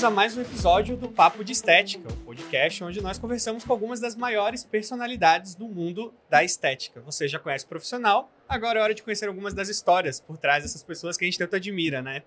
bem-vindos a mais um episódio do Papo de Estética, o podcast onde nós conversamos com algumas das maiores personalidades do mundo da estética. Você já conhece o profissional, agora é hora de conhecer algumas das histórias por trás dessas pessoas que a gente tanto admira, né?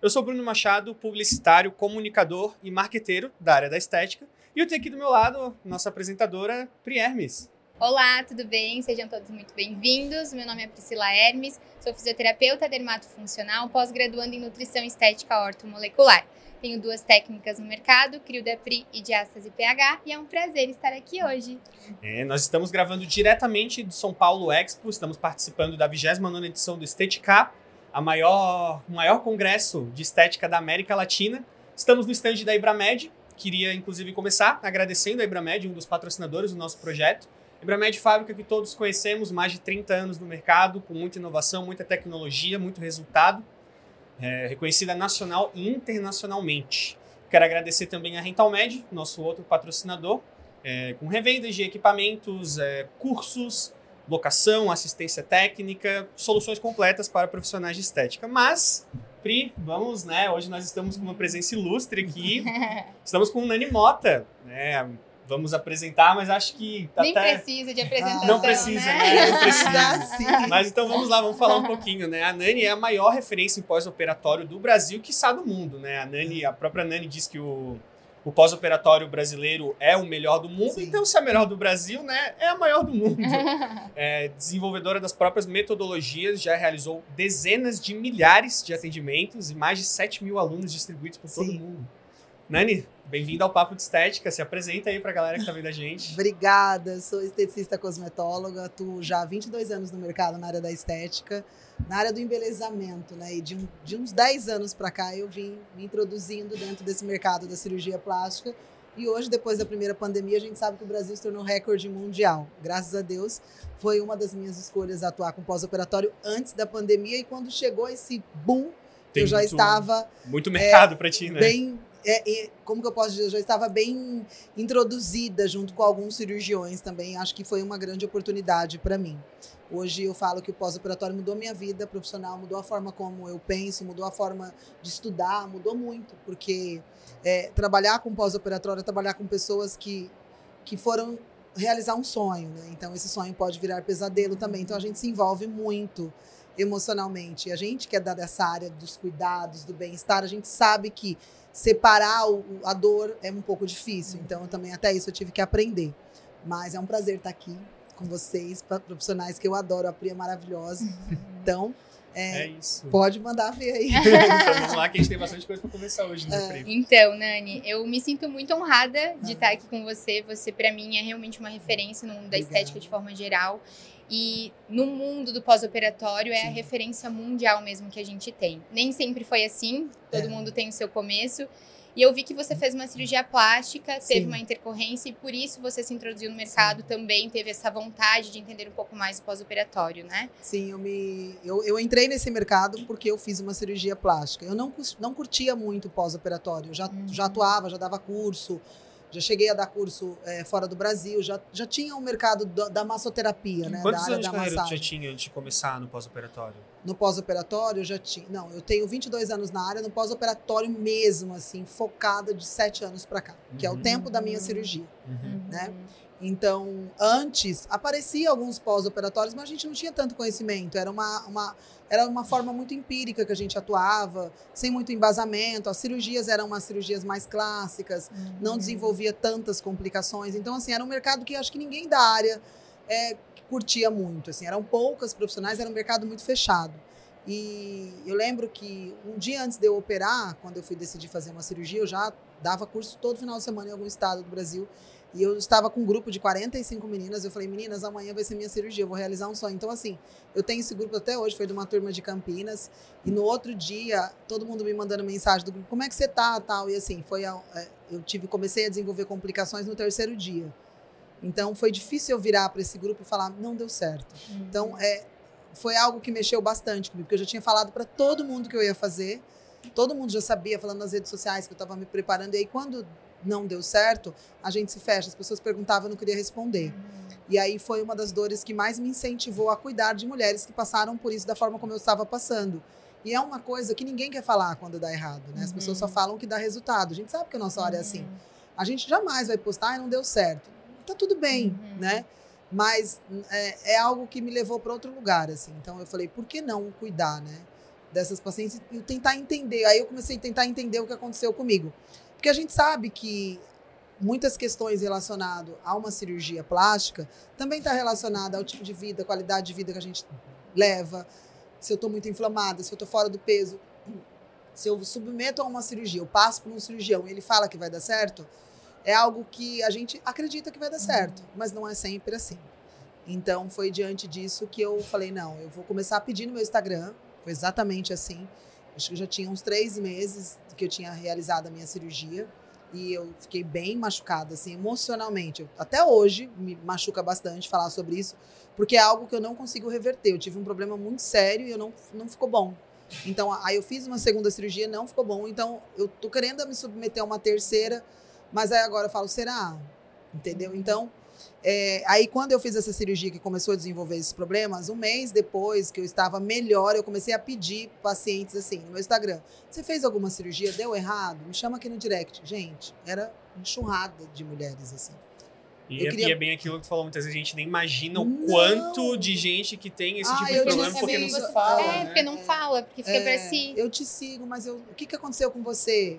Eu sou Bruno Machado, publicitário, comunicador e marqueteiro da área da estética, e eu tenho aqui do meu lado nossa apresentadora, Pri Hermes. Olá, tudo bem? Sejam todos muito bem-vindos. Meu nome é Priscila Hermes, sou fisioterapeuta dermatofuncional, pós-graduando em nutrição estética ortomolecular. Tenho duas técnicas no mercado, Crio Depri e Diastase PH, e é um prazer estar aqui hoje. Nós estamos gravando diretamente do São Paulo Expo, estamos participando da 29ª edição do Estética, o maior congresso de estética da América Latina. Estamos no stand da Ibramed, queria inclusive começar agradecendo a Ibramed, um dos patrocinadores do nosso projeto. Ibramed, fábrica que todos conhecemos, mais de 30 anos no mercado, com muita inovação, muita tecnologia, muito resultado. Reconhecida nacional e internacionalmente. Quero agradecer também a RentalMed, nosso outro patrocinador, com revendas de equipamentos, cursos, locação, assistência técnica, soluções completas para profissionais de estética. Mas, Pri, vamos, né? Hoje nós estamos com uma presença ilustre aqui. Estamos com o Nany Mota, né? Vamos apresentar, mas acho que... Nem até... precisa de apresentação, não precisa, né? Não precisa. Mas então vamos lá, vamos falar um pouquinho, né? A Nany é a maior referência em pós-operatório do Brasil, quiçá do mundo, né? A Nany, a própria Nany diz que o pós-operatório brasileiro é o melhor do mundo. Sim. Então, se é a melhor do Brasil, né? É a maior do mundo. É desenvolvedora das próprias metodologias, já realizou dezenas de milhares de atendimentos e mais de 7 mil alunos distribuídos por todo o mundo. Nany, bem-vinda ao Papo de Estética, se apresenta aí pra galera que tá vendo a gente. Obrigada, sou esteticista cosmetóloga, atuo já há 22 anos no mercado na área da estética, na área do embelezamento, né, e de uns 10 anos pra cá eu vim me introduzindo dentro desse mercado da cirurgia plástica, e hoje, depois da primeira pandemia, a gente sabe que o Brasil se tornou recorde mundial. Graças a Deus, foi uma das minhas escolhas atuar com pós-operatório antes da pandemia, e quando chegou esse boom, eu já estava... Muito mercado pra ti, né? Bem... como que eu posso dizer, eu já estava bem introduzida junto com alguns cirurgiões também, acho que foi uma grande oportunidade para mim. Hoje eu falo que o pós-operatório mudou minha vida profissional, mudou a forma como eu penso, mudou a forma de estudar, mudou muito, porque trabalhar com pós-operatório é trabalhar com pessoas que foram realizar um sonho, né? Então esse sonho pode virar pesadelo também, então a gente se envolve muito emocionalmente. A gente que é dessa área dos cuidados, do bem-estar, a gente sabe que separar a dor é um pouco difícil, então também até isso eu tive que aprender. Mas é um prazer estar aqui com vocês, profissionais que eu adoro, a Pri é maravilhosa. Então, isso. Pode mandar ver aí. Então, vamos lá que a gente tem bastante coisa para conversar hoje, né, Pri? Então, Nany, eu me sinto muito honrada de estar aqui com você. Você, para mim, é realmente uma referência no mundo da estética de forma geral. E no mundo do pós-operatório é a referência mundial mesmo que a gente tem. Nem sempre foi assim, todo mundo tem o seu começo. E eu vi que você fez uma cirurgia plástica, teve uma intercorrência, e por isso você se introduziu no mercado também, teve essa vontade de entender um pouco mais o pós-operatório, né? Sim, eu entrei nesse mercado porque eu fiz uma cirurgia plástica. Eu não curtia muito o pós-operatório, eu já atuava, já dava curso. Já cheguei a dar curso fora do Brasil, já tinha um mercado da massoterapia, né? Quantos anos de carreira você já tinha antes de começar no pós-operatório? No pós-operatório eu já tinha... Não, eu tenho 22 anos na área, no pós-operatório mesmo, assim, focada de 7 anos pra cá, que é o tempo da minha cirurgia, né? Então, antes, aparecia alguns pós-operatórios, mas a gente não tinha tanto conhecimento. Era uma forma muito empírica que a gente atuava, sem muito embasamento. As cirurgias eram umas cirurgias mais clássicas, não desenvolvia tantas complicações. Então, assim, era um mercado que acho que ninguém da área curtia muito. Assim, eram poucas profissionais, era um mercado muito fechado. E eu lembro que um dia antes de eu operar, quando eu fui decidir fazer uma cirurgia, eu já dava curso todo final de semana em algum estado do Brasil. E eu estava com um grupo de 45 meninas, eu falei, meninas, amanhã vai ser minha cirurgia, eu vou realizar um sonho. Então, assim, eu tenho esse grupo até hoje, foi de uma turma de Campinas, e no outro dia, todo mundo me mandando mensagem do grupo, como é que você tá, tal, e assim, comecei a desenvolver complicações no terceiro dia. Então, foi difícil eu virar para esse grupo e falar, não deu certo. Então, foi algo que mexeu bastante comigo, porque eu já tinha falado para todo mundo que eu ia fazer, todo mundo já sabia, falando nas redes sociais que eu estava me preparando, e aí quando... não deu certo, a gente se fecha. As pessoas perguntavam, eu não queria responder. E aí foi uma das dores que mais me incentivou a cuidar de mulheres que passaram por isso da forma como eu estava passando. E é uma coisa que ninguém quer falar quando dá errado, né? As pessoas só falam que dá resultado. A gente sabe que a nossa área é assim. A gente jamais vai postar, e não deu certo. Tá tudo bem, né? Mas é algo que me levou para outro lugar, assim. Então eu falei, por que não cuidar, né? Dessas pacientes e tentar entender. Aí eu comecei a tentar entender o que aconteceu comigo. Porque a gente sabe que muitas questões relacionadas a uma cirurgia plástica também está relacionada ao tipo de vida, qualidade de vida que a gente leva, se eu estou muito inflamada, se eu estou fora do peso, se eu submeto a uma cirurgia, eu passo por um cirurgião e ele fala que vai dar certo, é algo que a gente acredita que vai dar certo, mas não é sempre assim. Então, foi diante disso que eu falei, não, eu vou começar a pedir no meu Instagram, foi exatamente assim, acho que já tinha uns 3 meses que eu tinha realizado a minha cirurgia, e eu fiquei bem machucada, assim, emocionalmente. Eu, até hoje, me machuca bastante falar sobre isso, porque é algo que eu não consigo reverter. Eu tive um problema muito sério e eu não ficou bom. Então, aí eu fiz uma segunda cirurgia, não ficou bom. Então, eu tô querendo me submeter a uma terceira, mas aí agora eu falo, será? Entendeu? Então, aí quando eu fiz essa cirurgia que começou a desenvolver esses problemas, um mês depois que eu estava melhor, eu comecei a pedir pacientes assim, no meu Instagram, você fez alguma cirurgia, deu errado? Me chama aqui no direct. Gente, era enxurrada de mulheres, assim. E é bem aquilo que tu falou muitas vezes, a gente nem imagina o quanto de gente que tem esse tipo de problema, porque não se fala, né? Porque não fala, porque fica pra si. Eu te sigo, mas o que aconteceu com você?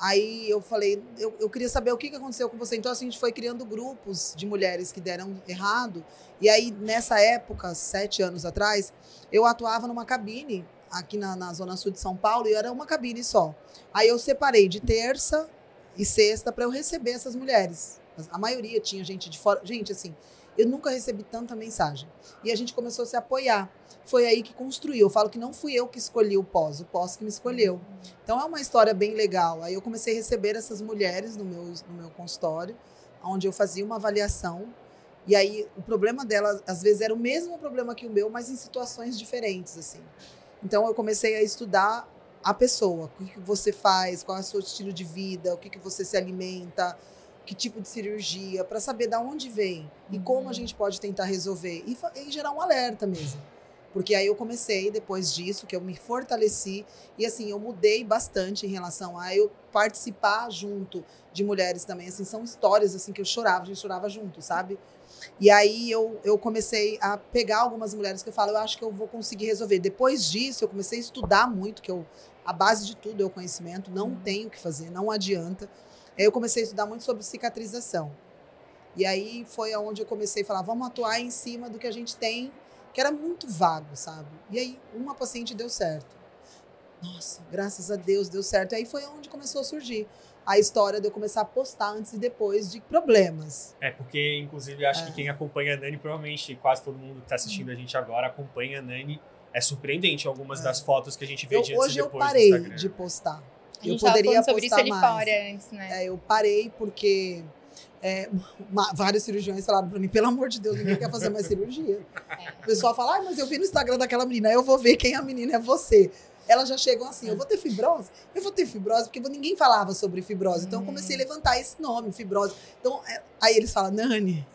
Aí eu falei, eu queria saber o que aconteceu com você. Então, assim, a gente foi criando grupos de mulheres que deram errado. E aí, nessa época, 7 anos atrás, eu atuava numa cabine aqui na Zona Sul de São Paulo e era uma cabine só. Aí eu separei de terça e sexta para eu receber essas mulheres. A maioria tinha gente de fora. Gente, assim, eu nunca recebi tanta mensagem. E a gente começou a se apoiar. Foi aí que construiu. Eu falo que não fui eu que escolhi o pós que me escolheu. Então é uma história bem legal. Aí eu comecei a receber essas mulheres no meu consultório, onde eu fazia uma avaliação. E aí o problema delas, às vezes, era o mesmo problema que o meu, mas em situações diferentes, assim. Então eu comecei a estudar a pessoa. O que você faz, qual é o seu estilo de vida, o que você se alimenta, que tipo de cirurgia, para saber de onde vem e como a gente pode tentar resolver e gerar um alerta mesmo. Porque aí eu comecei, depois disso, que eu me fortaleci e, assim, eu mudei bastante em relação a eu participar junto de mulheres também. Assim, são histórias, assim, que eu chorava, a gente chorava junto, sabe? E aí eu comecei a pegar algumas mulheres que eu falo, eu acho que eu vou conseguir resolver. Depois disso, eu comecei a estudar muito, que a base de tudo é o conhecimento, não tem o que fazer, não adianta. Aí eu comecei a estudar muito sobre cicatrização. E aí foi onde eu comecei a falar, vamos atuar em cima do que a gente tem, que era muito vago, sabe? E aí uma paciente deu certo. Nossa, graças a Deus deu certo. E aí foi onde começou a surgir a história de eu começar a postar antes e depois de problemas. Porque inclusive acho que quem acompanha a Nany, provavelmente quase todo mundo que está assistindo a gente agora acompanha a Nany. É surpreendente algumas das fotos que a gente vê de antes e depois do Instagram. Hoje eu parei de postar. Eu poderia sobre postar isso mais. Antes, né? Eu parei porque vários cirurgiões falaram pra mim, pelo amor de Deus, ninguém quer fazer mais cirurgia. O pessoal fala, mas eu vi no Instagram daquela menina, eu vou ver quem a menina é você. Elas já chegam assim, eu vou ter fibrose, porque ninguém falava sobre fibrose. Então eu comecei a levantar esse nome, fibrose. Então aí eles falam, Nany,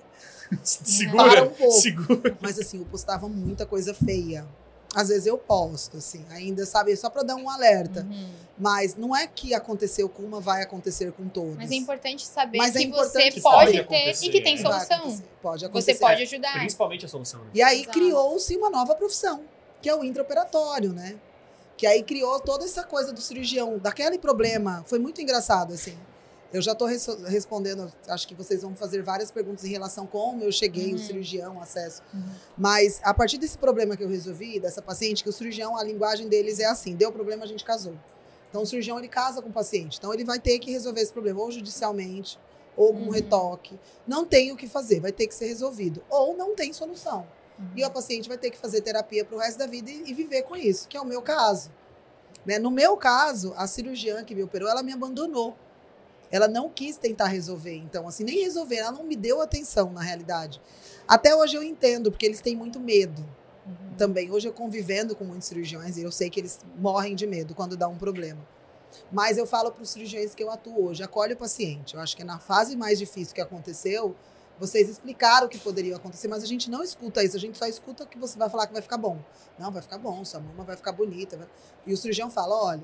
segura, um pouco. Segura. Mas assim, eu postava muita coisa feia. Às vezes eu posto, assim, ainda, sabe? Só para dar um alerta. Mas não é que aconteceu com uma, vai acontecer com todos. Mas é importante saber que você pode ter e que tem solução. Pode acontecer. Você pode ajudar. Principalmente a solução. Né? E aí criou-se uma nova profissão, que é o intraoperatório, né? Que aí criou toda essa coisa do cirurgião, daquele problema. Foi muito engraçado, assim. Eu já estou respondendo, acho que vocês vão fazer várias perguntas em relação como eu cheguei, o cirurgião, o acesso. Mas a partir desse problema que eu resolvi, dessa paciente, que o cirurgião, a linguagem deles é assim, deu problema, a gente casou. Então o cirurgião, ele casa com o paciente. Então ele vai ter que resolver esse problema, ou judicialmente, ou com retoque. Não tem o que fazer, vai ter que ser resolvido. Ou não tem solução. E o paciente vai ter que fazer terapia para o resto da vida e viver com isso, que é o meu caso. Né? No meu caso, a cirurgiã que me operou, ela me abandonou. Ela não quis tentar resolver, então, assim, nem resolver, ela não me deu atenção, na realidade. Até hoje eu entendo, porque eles têm muito medo também. Hoje eu convivendo com muitos cirurgiões, eu sei que eles morrem de medo quando dá um problema. Mas eu falo para os cirurgiões que eu atuo hoje, acolhe o paciente. Eu acho que é na fase mais difícil que aconteceu, Vocês explicaram o que poderia acontecer, mas a gente não escuta isso, a gente só escuta que você vai falar que vai ficar bom. Não, vai ficar bom, sua mama vai ficar bonita. Vai... E o cirurgião fala, olha,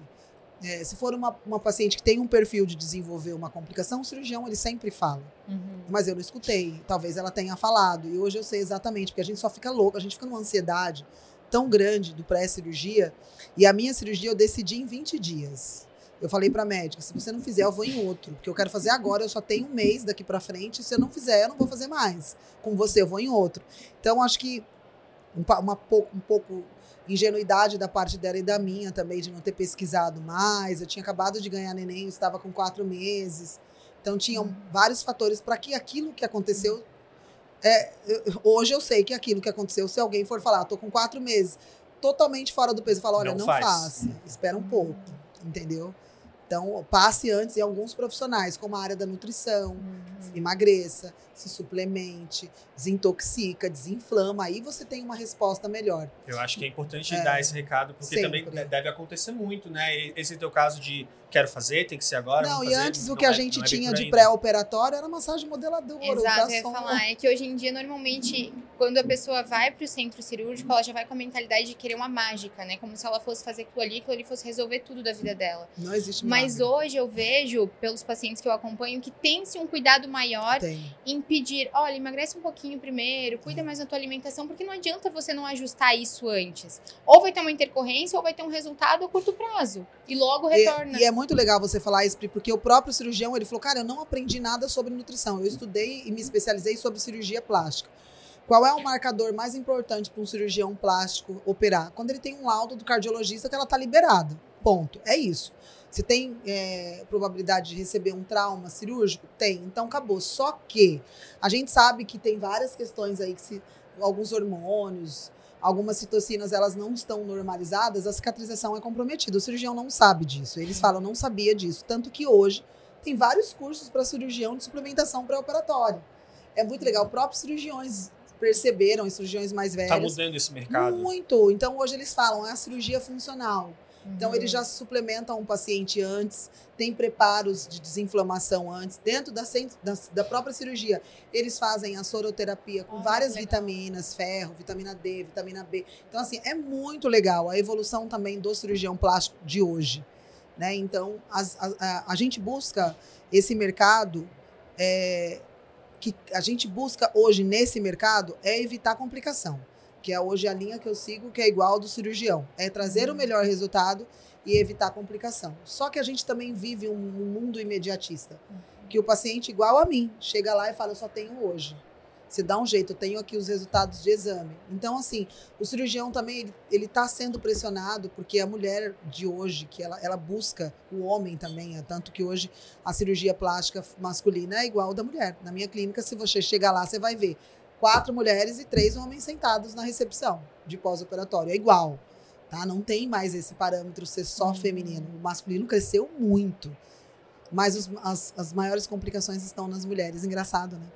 se for uma paciente que tem um perfil de desenvolver uma complicação, o cirurgião, ele sempre fala. Uhum. Mas eu não escutei, talvez ela tenha falado. E hoje eu sei exatamente, porque a gente só fica louca, a gente fica numa ansiedade tão grande do pré-cirurgia. E a minha cirurgia eu decidi em 20 dias. Eu falei pra médica, se você não fizer, eu vou em outro. Porque eu quero fazer agora, eu só tenho um mês daqui pra frente. Se eu não fizer, eu não vou fazer mais. Com você, eu vou em outro. Então, acho que um pouco ingenuidade da parte dela e da minha também, de não ter pesquisado mais. Eu tinha acabado de ganhar neném, eu estava com 4 meses. Então, tinham vários fatores para que aquilo que aconteceu... hoje eu sei que aquilo que aconteceu, se alguém for falar, tô com 4 meses, totalmente fora do peso. Eu falo, olha, não faça. Espera um pouco, entendeu? Então, passe antes em alguns profissionais, como a área da nutrição, emagreça, se suplemente, desintoxica, desinflama, aí você tem uma resposta melhor. Eu acho que é importante dar esse recado, porque sempre. Também deve acontecer muito, né? Esse é o teu caso de quero fazer, tem que ser agora. Não, e fazer, antes o que a gente tinha de pré-operatório era massagem modeladora. Exato, eu ia falar. É que hoje em dia, normalmente, quando a pessoa vai para o centro cirúrgico, ela já vai com a mentalidade de querer uma mágica, né? Como se ela fosse fazer aquilo ali fosse resolver tudo da vida dela. Não existe mágica. Mas hoje eu vejo, pelos pacientes que eu acompanho, que tem-se um cuidado maior em pedir, olha, emagrece um pouquinho primeiro, cuida mais da tua alimentação, porque não adianta você não ajustar isso antes. Ou vai ter uma intercorrência, ou vai ter um resultado a curto prazo. E logo retorna. E é muito legal você falar isso, porque o próprio cirurgião, ele falou, cara, eu não aprendi nada sobre nutrição. Eu estudei e me especializei sobre cirurgia plástica. Qual é o marcador mais importante para um cirurgião plástico operar? Quando ele tem um laudo do cardiologista que ela está liberada. Ponto. É isso. Você tem probabilidade de receber um trauma cirúrgico? Tem. Então, acabou. Só que a gente sabe que tem várias questões aí, que alguns hormônios, algumas citocinas, elas não estão normalizadas, a cicatrização é comprometida. O cirurgião não sabe disso. Eles falam, não sabia disso. Tanto que hoje tem vários cursos para cirurgião de suplementação pré-operatória. É muito legal. Próprios cirurgiões perceberam, os cirurgiões mais velhos. Está mudando esse mercado. Muito. Então, hoje eles falam, é a cirurgia funcional. Então, eles já suplementam um paciente antes, tem preparos de desinflamação antes, dentro da própria cirurgia. Eles fazem a soroterapia com várias vitaminas, ferro, vitamina D, vitamina B. Então, assim, é muito legal a evolução também do cirurgião plástico de hoje, né? Então, a gente busca esse mercado, que a gente busca hoje nesse mercado é evitar complicação. Que é hoje a linha que eu sigo, que é igual do cirurgião. É trazer o melhor resultado e evitar complicação. Só que a gente também vive um mundo imediatista. Que o paciente, igual a mim, chega lá e fala, eu só tenho hoje. Se dá um jeito, eu tenho aqui os resultados de exame. Então, assim, o cirurgião também, ele está sendo pressionado, porque a mulher de hoje, que ela busca o homem também, tanto que hoje a cirurgia plástica masculina é igual da mulher. Na minha clínica, se você chegar lá, você vai ver 4 mulheres e 3 homens sentados na recepção de pós-operatório. É igual, tá? Não tem mais esse parâmetro ser só feminino. O masculino cresceu muito. Mas as maiores complicações estão nas mulheres. Engraçado, né?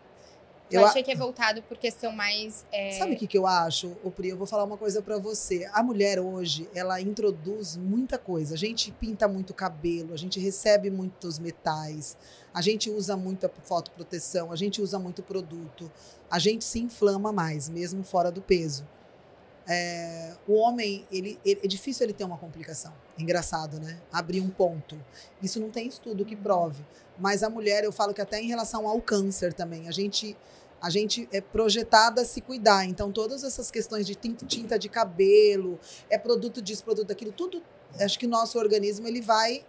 Eu achei que é voltado por questão mais... Sabe o que eu acho, Pri? Eu vou falar uma coisa pra você. A mulher hoje, ela introduz muita coisa. A gente pinta muito cabelo, a gente recebe muitos metais, a gente usa muita fotoproteção, a gente usa muito produto, a gente se inflama mais, mesmo fora do peso. O homem, ele é difícil ele ter uma complicação. Engraçado, né? Abrir um ponto. Isso não tem estudo que prove. Mas a mulher, eu falo que até em relação ao câncer também, a gente é projetada a se cuidar. Então, todas essas questões de tinta de cabelo, produto disso, produto daquilo, tudo, acho que o nosso organismo, ele vai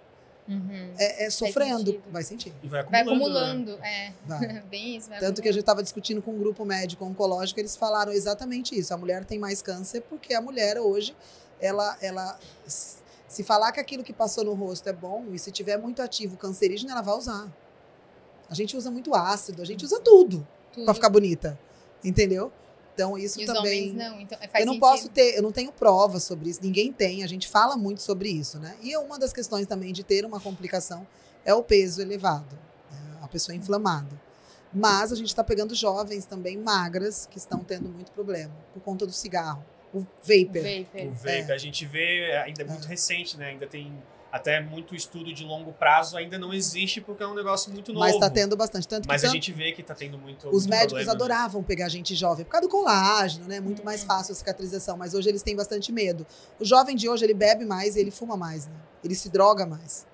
sofrendo. Vai sentindo. E vai acumulando. Né? Vai. Bem isso, vai tanto acumulando. Que a gente estava discutindo com um grupo médico oncológico, eles falaram exatamente isso. A mulher tem mais câncer porque a mulher hoje, ela se falar que aquilo que passou no rosto é bom, e se tiver muito ativo cancerígeno, ela vai usar. A gente usa muito ácido, a gente usa tudo pra ficar bonita, entendeu? Então isso e também... Os homens não, então faz sentido. Eu não tenho prova sobre isso, ninguém tem, a gente fala muito sobre isso, né? E uma das questões também de ter uma complicação é o peso elevado, a pessoa inflamada. Mas a gente está pegando jovens também magras que estão tendo muito problema por conta do cigarro, o vapor. O vapor, a gente vê, ainda é muito recente, né? Ainda tem... até muito estudo de longo prazo ainda não existe porque é um negócio muito novo. Mas está tendo bastante. Tanto que mas a gente vê que está tendo muito os médicos problema. Adoravam pegar gente jovem, por causa do colágeno, né? Muito mais fácil a cicatrização, mas hoje eles têm bastante medo. O jovem de hoje, ele bebe mais e ele fuma mais, né? Ele se droga mais.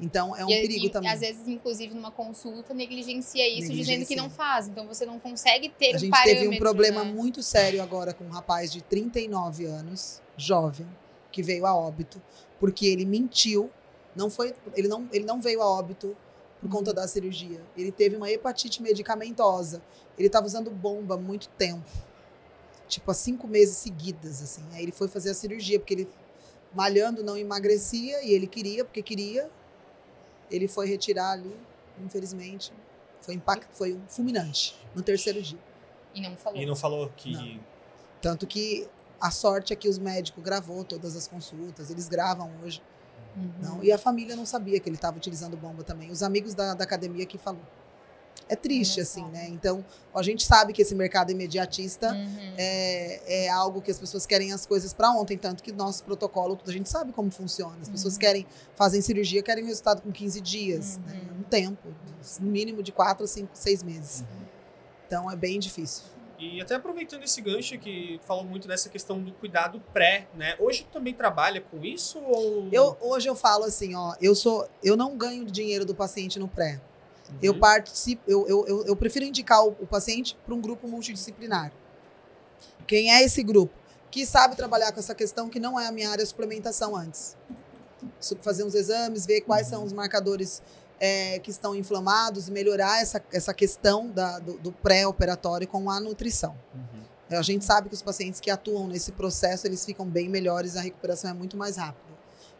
Então, é um perigo também. Às vezes, inclusive, numa consulta, negligencia isso, dizendo que não faz. Então, você não consegue ter um parâmetro. A gente teve um problema muito sério agora com um rapaz de 39 anos, jovem, que veio a óbito, porque ele mentiu. Ele não veio a óbito por conta da cirurgia. Ele teve uma hepatite medicamentosa. Ele estava usando bomba há muito tempo. Tipo, há 5 meses seguidas, assim. Aí ele foi fazer a cirurgia, porque ele, malhando, não emagrecia, e ele queria, porque queria... Ele foi retirar ali, infelizmente, foi um fulminante no terceiro dia. E não falou que... Não. Tanto que a sorte é que os médicos gravou todas as consultas, eles gravam hoje. Uhum. Não, e a família não sabia que ele estava utilizando bomba também. Os amigos da academia que falou. É triste, assim, né? Então, a gente sabe que esse mercado imediatista é algo que as pessoas querem as coisas para ontem, tanto que nosso protocolo, a gente sabe como funciona. As pessoas fazem cirurgia, querem o resultado com 15 dias, né? Um tempo, um mínimo de 4, 5, 6 meses. Então, é bem difícil. E até aproveitando esse gancho que falou muito dessa questão do cuidado pré, né? Hoje tu também trabalha com isso? Ou... Hoje eu falo assim, ó, eu não ganho dinheiro do paciente no pré. Eu participo, eu prefiro indicar o paciente para um grupo multidisciplinar. Quem é esse grupo? Que sabe trabalhar com essa questão que não é a minha área de suplementação antes. Fazer uns exames, ver quais são os marcadores que estão inflamados, melhorar essa questão do pré-operatório com a nutrição. A gente sabe que os pacientes que atuam nesse processo, eles ficam bem melhores, a recuperação é muito mais rápida.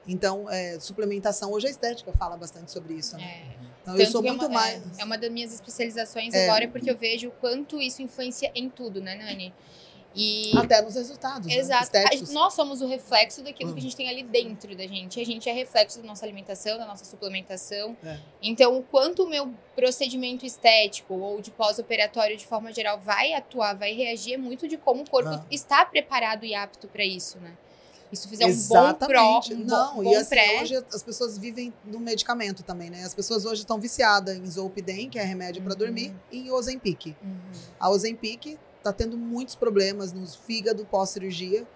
Então, suplementação, hoje a estética fala bastante sobre isso, né? Então, eu sou muito mais... É uma das minhas especializações agora, porque eu vejo o quanto isso influencia em tudo, né, Nany? E... Até nos resultados, exato, né? Estéticos. Nós somos o reflexo daquilo que a gente tem ali dentro da gente. A gente é reflexo da nossa alimentação, da nossa suplementação. Então, o quanto o meu procedimento estético ou de pós-operatório, de forma geral, vai atuar, vai reagir, é muito de como o corpo está preparado e apto para isso, né? E se fizer um bom pré... Hoje as pessoas vivem no medicamento também, né? As pessoas hoje estão viciadas em Zolpidem, que é remédio para dormir, e em Ozempic. A Ozempic está tendo muitos problemas no fígado pós-cirurgia.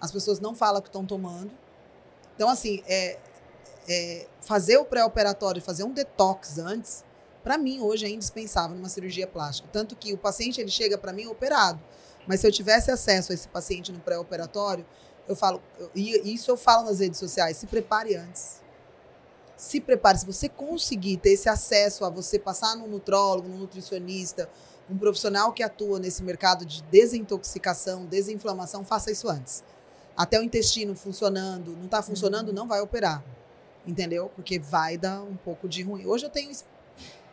As pessoas não falam que estão tomando. Então, assim, fazer o pré-operatório, fazer um detox antes, para mim, hoje é indispensável numa cirurgia plástica. Tanto que o paciente, ele chega para mim operado. Mas se eu tivesse acesso a esse paciente no pré-operatório... Eu falo, e isso eu falo nas redes sociais, se prepare antes. Se prepare, se você conseguir ter esse acesso a você passar num nutrólogo, num nutricionista, um profissional que atua nesse mercado de desintoxicação, desinflamação, faça isso antes. Até o intestino funcionando, não está funcionando, não vai operar. Entendeu? Porque vai dar um pouco de ruim. Hoje eu tenho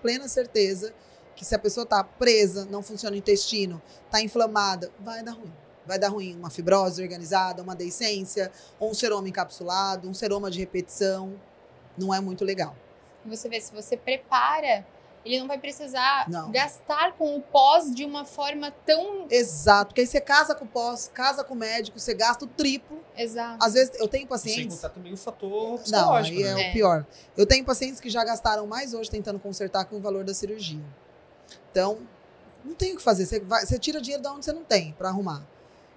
plena certeza que se a pessoa está presa, não funciona o intestino, está inflamada, vai dar ruim. Vai dar ruim uma fibrose organizada, uma deiscência, ou um seroma encapsulado, um seroma de repetição. Não é muito legal. Você vê, se você prepara, ele não vai precisar gastar com o pós de uma forma tão... Exato, porque aí você casa com o pós, casa com o médico, você gasta o triplo. Exato. Às vezes, eu tenho pacientes... Sem contar também o fator psicológico. Não, aí é o pior. Eu tenho pacientes que já gastaram mais hoje tentando consertar com o valor da cirurgia. Então, não tem o que fazer. Você tira dinheiro de onde você não tem para arrumar.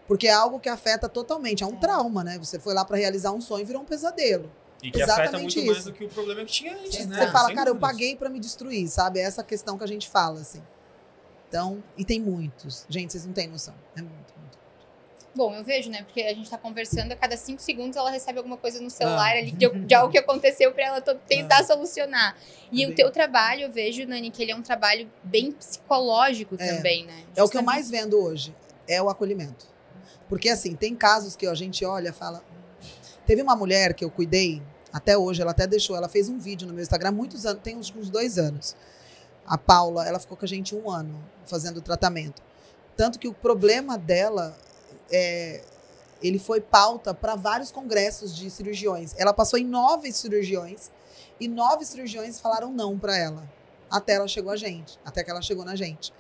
Porque é algo que afeta totalmente, é um trauma, né? Você foi lá para realizar um sonho e virou um pesadelo. E que afeta muito isso. Mais do que o problema que tinha antes, né? Você fala, cara, eu paguei para me destruir, sabe? É essa questão que a gente fala, assim. Então, e tem muitos. Gente, vocês não têm noção. É muito, muito. Bom, eu vejo, né? Porque a gente tá conversando, a cada 5 segundos ela recebe alguma coisa no celular ali de algo que aconteceu para ela tentar solucionar. E o teu trabalho, eu vejo, Nany, que ele é um trabalho bem psicológico também, né? Justamente. É o que eu mais vendo hoje, é o acolhimento. Porque, assim, tem casos que a gente olha e fala... Teve uma mulher que eu cuidei, até hoje, ela até deixou, ela fez um vídeo no meu Instagram, muitos anos, tem uns 2 anos. A Paula, ela ficou com a gente 1 ano fazendo o tratamento. Tanto que o problema dela, ele foi pauta para vários congressos de cirurgiões. Ela passou em 9 cirurgiões, e 9 cirurgiões falaram não para ela. Até que ela chegou na gente.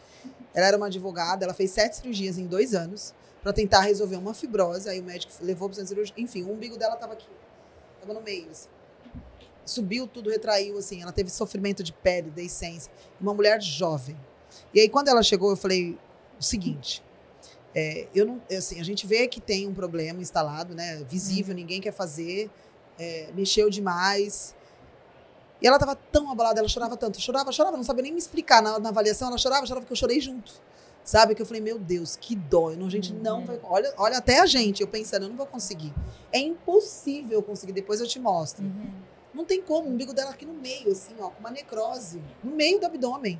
Ela era uma advogada, ela fez 7 cirurgias em 2 anos, para tentar resolver uma fibrose, aí o médico levou para a cirurgia, enfim, o umbigo dela estava aqui, estava no meio, assim. subiu tudo, retraiu, assim, ela teve sofrimento de pele, deiscência, uma mulher jovem. E aí, quando ela chegou, eu falei o seguinte, a gente vê que tem um problema instalado, né, visível, ninguém quer fazer, mexeu demais. E ela tava tão abalada, ela chorava tanto, chorava, não sabia nem me explicar. Na avaliação, ela chorava porque eu chorei junto. Sabe? Que eu falei, meu Deus, que dó. A gente não vai... Olha até a gente, eu pensando, eu não vou conseguir. É impossível conseguir, depois eu te mostro. Uhum. Não tem como, o umbigo dela aqui no meio, assim, ó, com uma necrose, no meio do abdômen.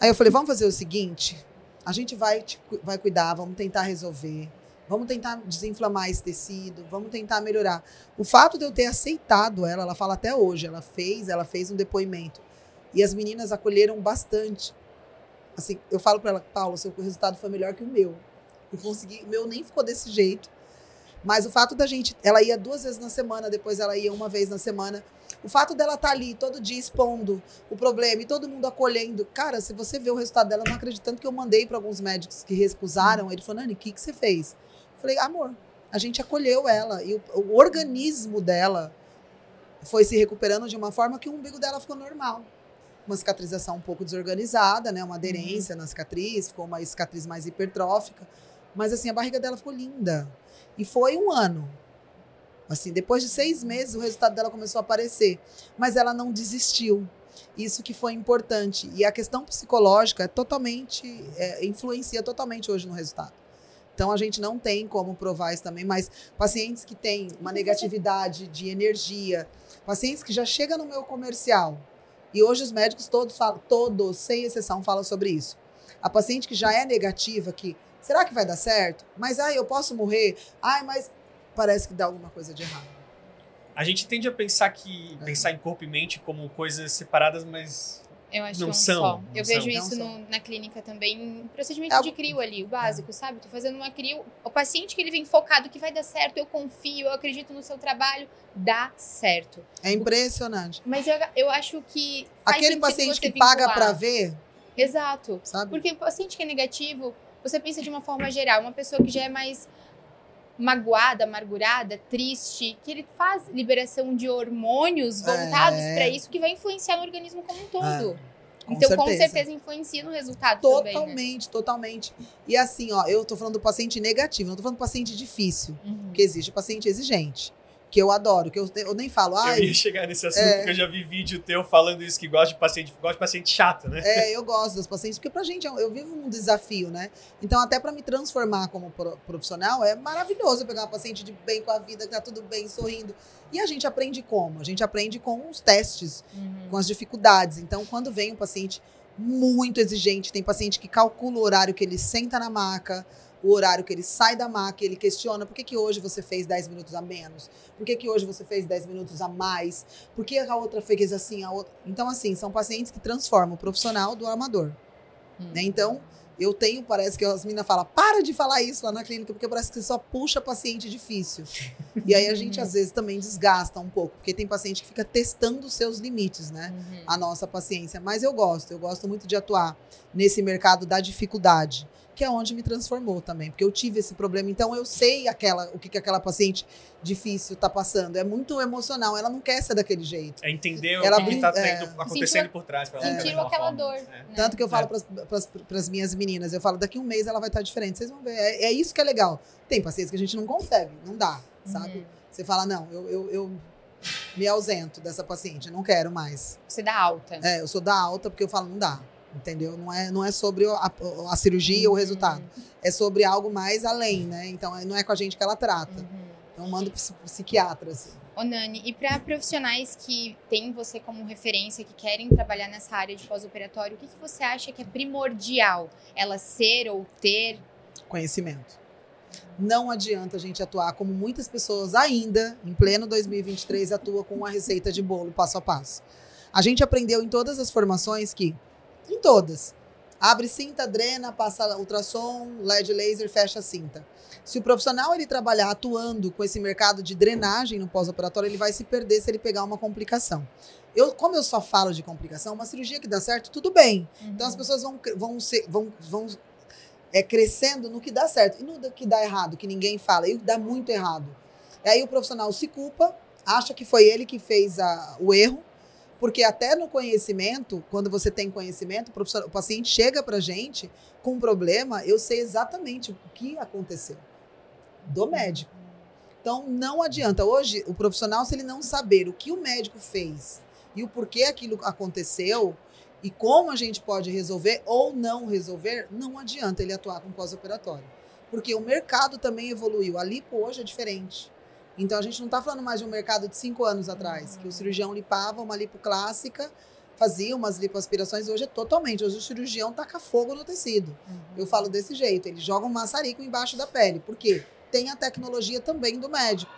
Aí eu falei, vamos fazer o seguinte, a gente vai cuidar, vamos tentar resolver, vamos tentar desinflamar esse tecido, vamos tentar melhorar. O fato de eu ter aceitado ela fala até hoje, ela fez um depoimento. E as meninas acolheram bastante. Assim, eu falo pra ela, Paula, seu resultado foi melhor que o meu. Eu consegui, o meu nem ficou desse jeito. Mas o fato da gente, ela ia 2 vezes na semana, depois ela ia 1 vez na semana. O fato dela estar ali todo dia expondo o problema e todo mundo acolhendo. Cara, se você vê o resultado dela, não acreditando que eu mandei para alguns médicos que recusaram. Ele falou, Nany, o que você fez? Eu falei, amor, a gente acolheu ela. E o organismo dela foi se recuperando de uma forma que o umbigo dela ficou normal. Uma cicatrização um pouco desorganizada, né? Uma aderência na cicatriz, ficou uma cicatriz mais hipertrófica. Mas assim, a barriga dela ficou linda. E foi 1 ano. Assim, depois de 6 meses, o resultado dela começou a aparecer. Mas ela não desistiu. Isso que foi importante. E a questão psicológica influencia totalmente hoje no resultado. Então, a gente não tem como provar isso também, mas pacientes que têm uma negatividade de energia, pacientes que já chegam no meu comercial, e hoje os médicos todos falam, todos, sem exceção, falam sobre isso. A paciente que já é negativa, que... Será que vai dar certo? Mas, eu posso morrer? Mas parece que dá alguma coisa de errado. A gente tende a pensar pensar em corpo e mente como coisas separadas, mas eu acho não são. Eu vejo isso na clínica também, procedimento de crio ali, o básico, sabe? Tô fazendo uma crio, o paciente que ele vem focado, que vai dar certo, eu confio, eu acredito no seu trabalho, dá certo. É impressionante. Mas eu acho que... Aquele paciente que paga pra ver... Exato. Sabe? Porque o paciente que é negativo... Você pensa de uma forma geral, uma pessoa que já é mais magoada, amargurada, triste, que ele faz liberação de hormônios voltados para isso, que vai influenciar no organismo como um todo. Com certeza influencia no resultado totalmente, também. Totalmente. E assim, ó, eu tô falando do paciente negativo, não tô falando do paciente difícil, porque existe paciente exigente, que eu adoro, que eu nem falo... Eu ia chegar nesse assunto, porque eu já vi vídeo teu falando isso, que gosta de paciente chato, né? Eu gosto dos pacientes, porque pra gente, eu vivo um desafio, né? Então, até pra me transformar como profissional, é maravilhoso pegar uma paciente de bem com a vida, que tá tudo bem, sorrindo. E a gente aprende como? A gente aprende com os testes, com as dificuldades. Então, quando vem um paciente muito exigente, tem paciente que calcula o horário que ele senta na maca, o horário que ele sai da maca, ele questiona por que hoje você fez 10 minutos a menos? Por que hoje você fez 10 minutos a mais? Por que a outra fez assim, a outra... Então, assim, são pacientes que transformam o profissional do amador. Né? Então, eu tenho, parece que as meninas falam, para de falar isso lá na clínica, porque parece que você só puxa paciente difícil. E aí a gente, às vezes, também desgasta um pouco, porque tem paciente que fica testando os seus limites, né? A nossa paciência. Mas eu gosto muito de atuar nesse mercado da dificuldade, que é onde me transformou também, porque eu tive esse problema, então eu sei o que aquela paciente difícil está passando. É muito emocional, ela não quer ser daquele jeito. É entender o que está acontecendo por trás. Sentiu aquela dor. Né? Tanto que eu falo para as minhas meninas, eu falo, daqui 1 mês ela vai estar diferente, vocês vão ver. É isso que é legal. Tem pacientes que a gente não consegue, não dá, sabe? Você fala, não, eu me ausento dessa paciente, não quero mais. Você dá alta. Eu sou da alta porque eu falo, não dá. Entendeu? Não é sobre a cirurgia, o resultado. É sobre algo mais além, né? Então, não é com a gente que ela trata. Então, manda pro psiquiatra, assim. Ô, Nany, e para profissionais que têm você como referência, que querem trabalhar nessa área de pós-operatório, o que você acha que é primordial ela ser ou ter? Conhecimento. Não adianta a gente atuar como muitas pessoas ainda, em pleno 2023, atuam com uma receita de bolo, passo a passo. A gente aprendeu em todas as formações que em todas. Abre cinta, drena, passa ultrassom, LED laser, fecha a cinta. Se o profissional ele trabalhar atuando com esse mercado de drenagem no pós-operatório, ele vai se perder se ele pegar uma complicação. Como eu só falo de complicação, uma cirurgia que dá certo, tudo bem. Então as pessoas vão crescendo no que dá certo. E no que dá errado, que ninguém fala. E o que dá muito errado. Aí o profissional se culpa, acha que foi ele que fez o erro, porque até no conhecimento, quando você tem conhecimento, o paciente chega pra gente com um problema, eu sei exatamente o que aconteceu do médico. Então, não adianta. Hoje, o profissional, se ele não saber o que o médico fez e o porquê aquilo aconteceu e como a gente pode resolver ou não resolver, não adianta ele atuar com pós-operatório. Porque o mercado também evoluiu. A lipo hoje é diferente. Então, a gente não está falando mais de um mercado de 5 anos atrás, que o cirurgião lipava uma lipo clássica, fazia umas lipoaspirações, hoje é totalmente. Hoje o cirurgião taca fogo no tecido. Eu falo desse jeito, ele joga um maçarico embaixo da pele. Por quê? Tem a tecnologia também do médico.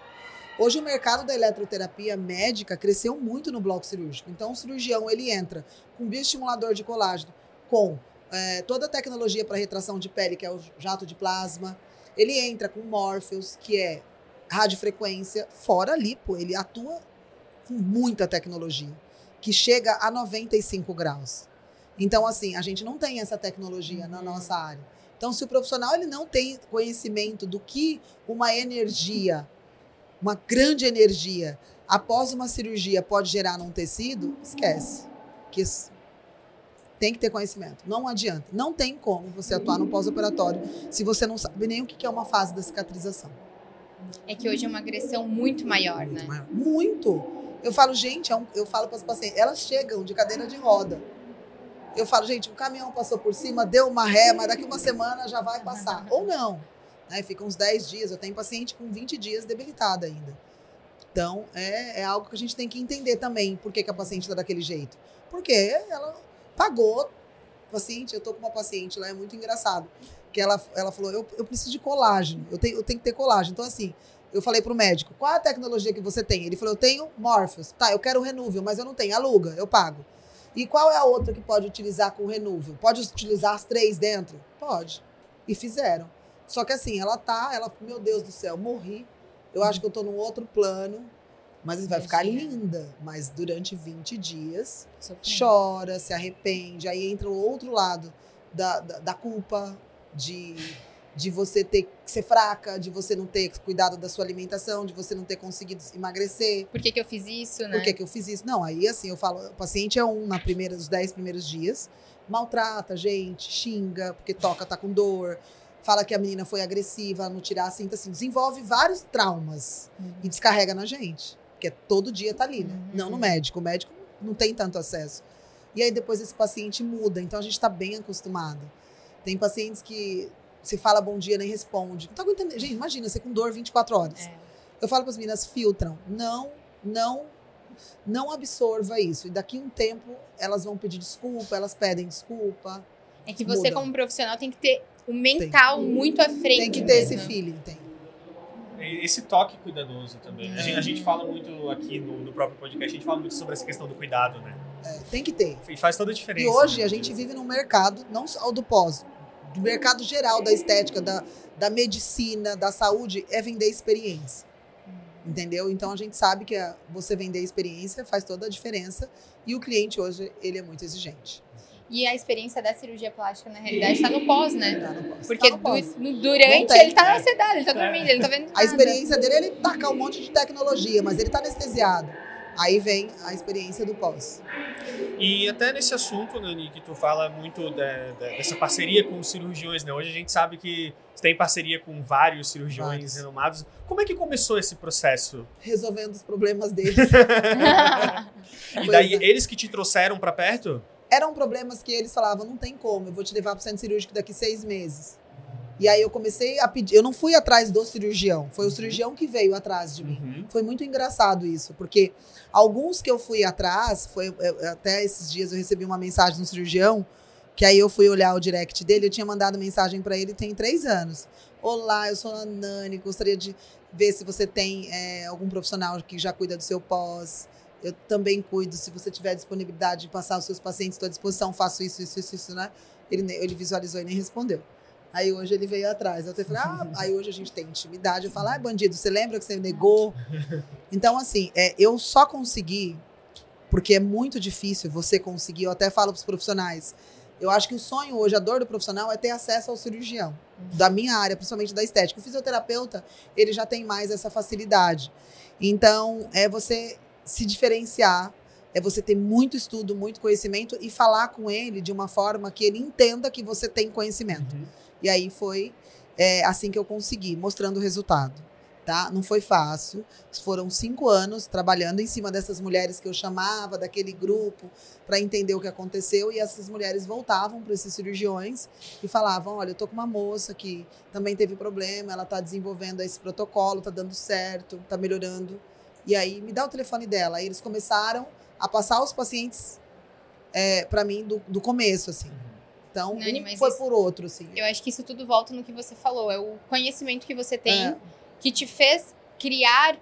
Hoje o mercado da eletroterapia médica cresceu muito no bloco cirúrgico. Então, o cirurgião, ele entra com bioestimulador de colágeno, com toda a tecnologia para retração de pele, que é o jato de plasma. Ele entra com Morpheus, que é radiofrequência, fora a lipo, ele atua com muita tecnologia, que chega a 95 graus. Então, assim, a gente não tem essa tecnologia na nossa área. Então, se o profissional ele não tem conhecimento do que uma energia, uma grande energia, após uma cirurgia pode gerar num tecido, esquece. Que tem que ter conhecimento. Não adianta. Não tem como você atuar no pós-operatório se você não sabe nem o que é uma fase da cicatrização. É que hoje é uma agressão muito maior, né? Muito. Eu falo, gente, eu falo para as pacientes, elas chegam de cadeira de roda. Eu falo, gente, o caminhão passou por cima, deu uma ré, mas daqui uma semana já vai passar. Ou não. Né? Fica uns 10 dias. Eu tenho paciente com 20 dias debilitada ainda. Então, é algo que a gente tem que entender também. Por que que a paciente está daquele jeito? Porque ela pagou. Paciente, eu estou com uma paciente lá, é muito engraçado. Que ela falou, eu preciso de colágeno, eu tenho que ter colágeno. Então, assim, eu falei pro médico, qual a tecnologia que você tem? Ele falou, eu tenho Morpheus. Tá, eu quero o Renúvel, mas eu não tenho. Aluga, eu pago. E qual é a outra que pode utilizar com o Renúvel? Pode utilizar as 3 dentro? Pode. E fizeram. Só que assim, ela, meu Deus do céu, morri. Eu acho que eu tô num outro plano. Mas vai ficar linda. Mas durante 20 dias, chora, se arrepende. Aí entra o outro lado da culpa. De você ter que ser fraca, de você não ter cuidado da sua alimentação, de você não ter conseguido emagrecer. Por que eu fiz isso, né? Por que eu fiz isso? Não, aí assim, eu falo, o paciente é nos 10 primeiros dias, maltrata, gente, xinga, porque toca, tá com dor, fala que a menina foi agressiva, não tirar a cinta, assim, desenvolve vários traumas e descarrega na gente, porque todo dia tá ali, né? Não no médico, o médico não tem tanto acesso. E aí depois esse paciente muda, então a gente tá bem acostumado. Tem pacientes que se fala bom dia, nem responde. Não tá aguentando. Gente, imagina, você com dor 24 horas. É. Eu falo para as meninas, filtram. Não absorva isso. E daqui a um tempo, elas vão pedir desculpa, elas pedem desculpa. É que você, como profissional, tem que ter o mental muito à frente. Tem que ter mesmo. Esse feeling, tem. Esse toque cuidadoso também. É. A gente fala muito aqui no próprio podcast, a gente fala muito sobre essa questão do cuidado, né? É, tem que ter. E faz toda a diferença. E hoje, né? A gente vive num mercado, não só do pós, do mercado geral da estética, da medicina, da saúde, é vender experiência. Entendeu? Então, a gente sabe que você vender experiência faz toda a diferença e o cliente hoje, ele é muito exigente. E a experiência da cirurgia plástica, na realidade, está no pós, né? Tá no pós. Porque tá no pós. Durante ele está na ansiedade, ele está dormindo, ele não está vendo nada. A experiência dele, ele taca um monte de tecnologia, mas ele está anestesiado. Aí vem a experiência do pós. E até nesse assunto, Nany, que tu fala muito dessa parceria com os cirurgiões, né? Hoje a gente sabe que você tem parceria com vários cirurgiões renomados. Como é que começou esse processo? Resolvendo os problemas deles. E daí, eles que te trouxeram para perto? Eram problemas que eles falavam, não tem como, eu vou te levar para o centro cirúrgico daqui 6 meses. E aí eu comecei a pedir, eu não fui atrás do cirurgião, foi o cirurgião que veio atrás de mim. Foi muito engraçado isso, porque alguns que eu fui atrás, até esses dias eu recebi uma mensagem do cirurgião, que aí eu fui olhar o direct dele, eu tinha mandado mensagem para ele tem 3 anos. Olá, eu sou a Nany, gostaria de ver se você tem algum profissional que já cuida do seu pós. Eu também cuido, se você tiver disponibilidade de passar os seus pacientes, estou à disposição, faço isso, né? Ele visualizou e nem respondeu. Aí hoje ele veio atrás. Eu até falei, aí hoje a gente tem intimidade. Eu falo, bandido, você lembra que você negou? Então, assim, eu só consegui, porque é muito difícil você conseguir, eu até falo para os profissionais, Eu acho que o sonho hoje, a dor do profissional é ter acesso ao cirurgião, da minha área, principalmente da estética. O fisioterapeuta, ele já tem mais essa facilidade. Então, é você se diferenciar, é você ter muito estudo, muito conhecimento e falar com ele de uma forma que ele entenda que você tem conhecimento. Uhum. E aí foi assim que eu consegui, mostrando o resultado. Tá? Não foi fácil, foram 5 anos trabalhando em cima dessas mulheres que eu chamava, daquele grupo, para entender o que aconteceu, e essas mulheres voltavam para esses cirurgiões e falavam, olha, eu tô com uma moça que também teve problema, ela tá desenvolvendo esse protocolo, tá dando certo, tá melhorando, e aí me dá o telefone dela. Aí eles começaram a passar os pacientes para mim do começo, assim. Então, Nany, foi isso, por outro, assim. Eu acho que isso tudo volta no que você falou, é o conhecimento que você tem... que te fez criar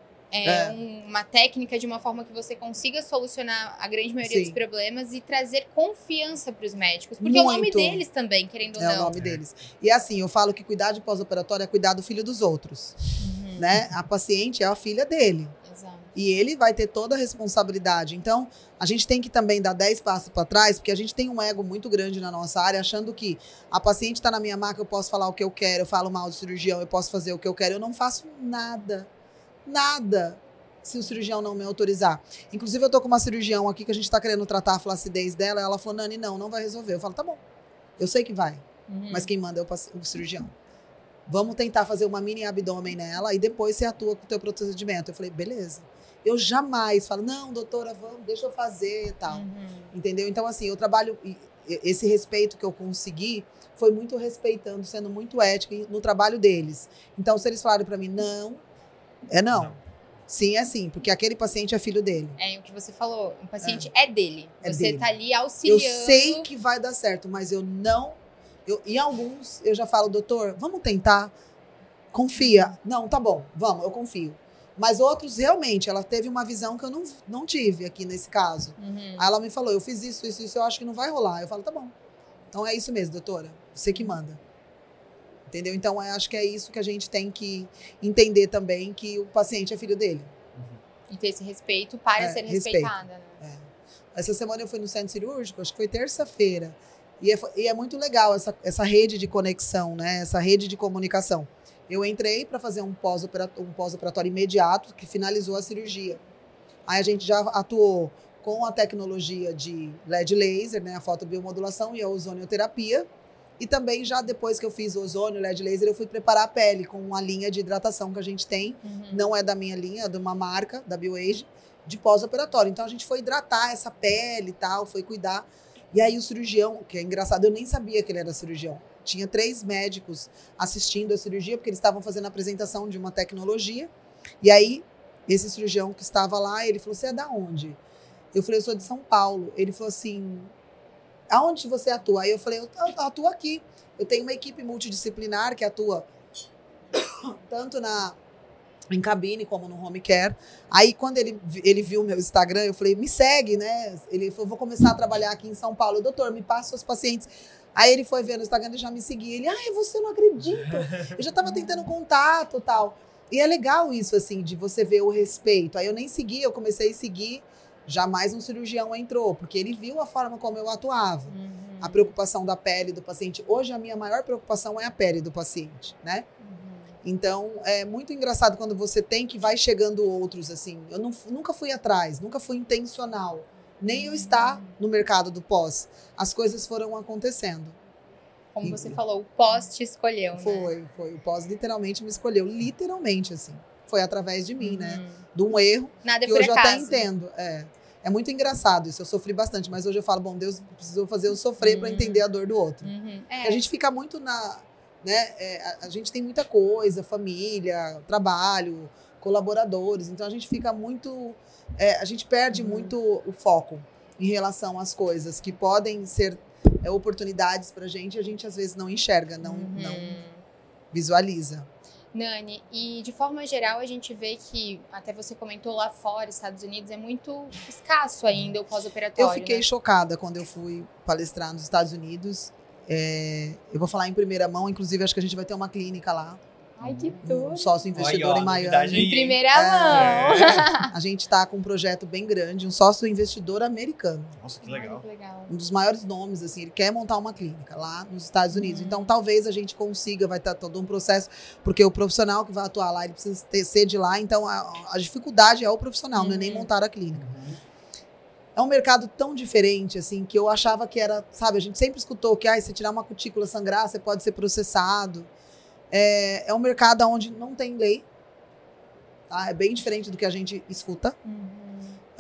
uma técnica de uma forma que você consiga solucionar a grande maioria dos problemas e trazer confiança para os médicos. Porque é o nome deles também, querendo ou não. É o nome deles. E assim, eu falo que cuidar de pós-operatório é cuidar do filho dos outros. Uhum. Né? A paciente é a filha dele. Exato. E ele vai ter toda a responsabilidade. Então, a gente tem que também dar 10 passos para trás, porque a gente tem um ego muito grande na nossa área, achando que a paciente está na minha maca, eu posso falar o que eu quero, eu falo mal do cirurgião, eu posso fazer o que eu quero. Eu não faço nada, nada, se o cirurgião não me autorizar. Inclusive, eu tô com uma cirurgião aqui que a gente está querendo tratar a flacidez dela, ela falou, Nany, não vai resolver. Eu falo, tá bom, eu sei que vai, mas quem manda é o cirurgião. Vamos tentar fazer uma mini abdômen nela e depois você atua com o teu procedimento. Eu falei, beleza. Eu jamais falo, não, doutora, vamos, deixa eu fazer e tal. Uhum. Entendeu? Então, assim, eu trabalho... Esse respeito que eu consegui foi muito respeitando, sendo muito ética no trabalho deles. Então, se eles falarem pra mim, não, é não. Sim, é sim, porque aquele paciente é filho dele. É o que você falou, o paciente é dele. É você dele. Tá ali auxiliando. Eu sei que vai dar certo, mas eu não... E alguns, eu já falo, doutor, vamos tentar? Confia. Não, tá bom, vamos, eu confio. Mas outros, realmente, ela teve uma visão que eu não tive aqui nesse caso. Uhum. Aí ela me falou, eu fiz isso, eu acho que não vai rolar. Eu falo, tá bom. Então é isso mesmo, doutora. Você que manda. Entendeu? Então, eu acho que é isso que a gente tem que entender também, que o paciente é filho dele. Uhum. E ter esse respeito para ser respeitada. Né? É. Essa semana eu fui no centro cirúrgico, acho que foi terça-feira. E é muito legal essa rede de conexão, né? Essa rede de comunicação. Eu entrei para fazer um pós-operatório imediato, que finalizou a cirurgia. Aí a gente já atuou com a tecnologia de LED laser, né? A fotobiomodulação e a ozonioterapia. E também já depois que eu fiz o ozônio, LED laser, eu fui preparar a pele com uma linha de hidratação que a gente tem. Uhum. Não é da minha linha, é de uma marca, da BioAge, de pós-operatório. Então a gente foi hidratar essa pele e tal, foi cuidar. E aí o cirurgião, que é engraçado, eu nem sabia que ele era cirurgião. Tinha 3 médicos assistindo a cirurgia, porque eles estavam fazendo a apresentação de uma tecnologia. E aí, esse cirurgião que estava lá, ele falou, você é da onde? Eu falei, eu sou de São Paulo. Ele falou assim, aonde você atua? Aí eu falei, eu atuo aqui. Eu tenho uma equipe multidisciplinar que atua tanto em cabine como no home care. Aí quando ele viu o meu Instagram, eu falei, me segue, né? Ele falou, vou começar a trabalhar aqui em São Paulo. Doutor, me passa seus pacientes. Aí ele foi ver no Instagram e já me seguia. Ele, você não acredita. Eu já tava tentando contato e tal. E é legal isso, assim, de você ver o respeito. Aí eu nem segui, eu comecei a seguir. Jamais um cirurgião entrou, porque ele viu a forma como eu atuava. Uhum. A preocupação da pele do paciente. Hoje a minha maior preocupação é a pele do paciente, né? Uhum. Então, é muito engraçado quando você tem que vai chegando outros, assim. Eu nunca fui atrás, nunca fui intencional. Nem eu estar no mercado do pós. As coisas foram acontecendo. Como você falou, o pós te escolheu, né? Foi. O pós literalmente me escolheu. Literalmente, assim. Foi através de mim, né? De um erro. Nada que hoje eu até entendo. É muito engraçado isso. Eu sofri bastante, mas hoje eu falo, bom, Deus precisou fazer eu sofrer para entender a dor do outro. Uhum. É. A gente fica muito na... Né? A gente tem muita coisa, família, trabalho, colaboradores. Então, a gente fica muito... a gente perde muito o foco em relação às coisas que podem ser oportunidades pra gente, e a gente às vezes não enxerga, não visualiza. Nany, e de forma geral a gente vê que, até você comentou lá fora, Estados Unidos, é muito escasso ainda o pós-operatório. Eu fiquei chocada quando eu fui palestrar nos Estados Unidos. Eu vou falar em primeira mão, inclusive acho que a gente vai ter uma clínica lá. Ai, que tudo! Um sócio investidor em Miami. Em primeira mão! A gente está com um projeto bem grande, um sócio investidor americano. Nossa, que legal! Um dos maiores nomes, assim, ele quer montar uma clínica lá nos Estados Unidos. Então, talvez a gente consiga, vai estar todo um processo, porque o profissional que vai atuar lá, ele precisa ser de lá. Então, a dificuldade é o profissional, não é nem montar a clínica. É um mercado tão diferente, assim, que eu achava que era, sabe, a gente sempre escutou que, se tirar uma cutícula sangrar, você pode ser processado. É um mercado onde não tem lei, tá? É bem diferente do que a gente escuta.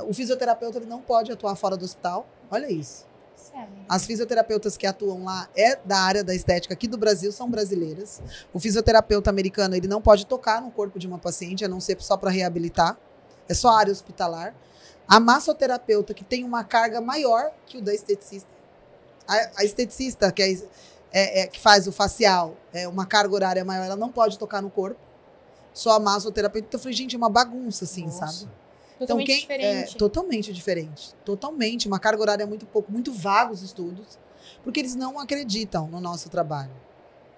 O fisioterapeuta ele não pode atuar fora do hospital, olha isso. Sério? As fisioterapeutas que atuam lá da área da estética aqui do Brasil, são brasileiras. O fisioterapeuta americano, ele não pode tocar no corpo de uma paciente, a não ser só para reabilitar, é só área hospitalar. A massoterapeuta, que tem uma carga maior que o da esteticista. A esteticista, que, que faz o facial, uma carga horária maior, ela não pode tocar no corpo. Só a massoterapeuta. Então, eu falei, gente, é uma bagunça, assim, nossa, sabe? Totalmente então, diferente. Totalmente diferente. Totalmente. Uma carga horária muito pouco, muito vaga os estudos, porque eles não acreditam no nosso trabalho.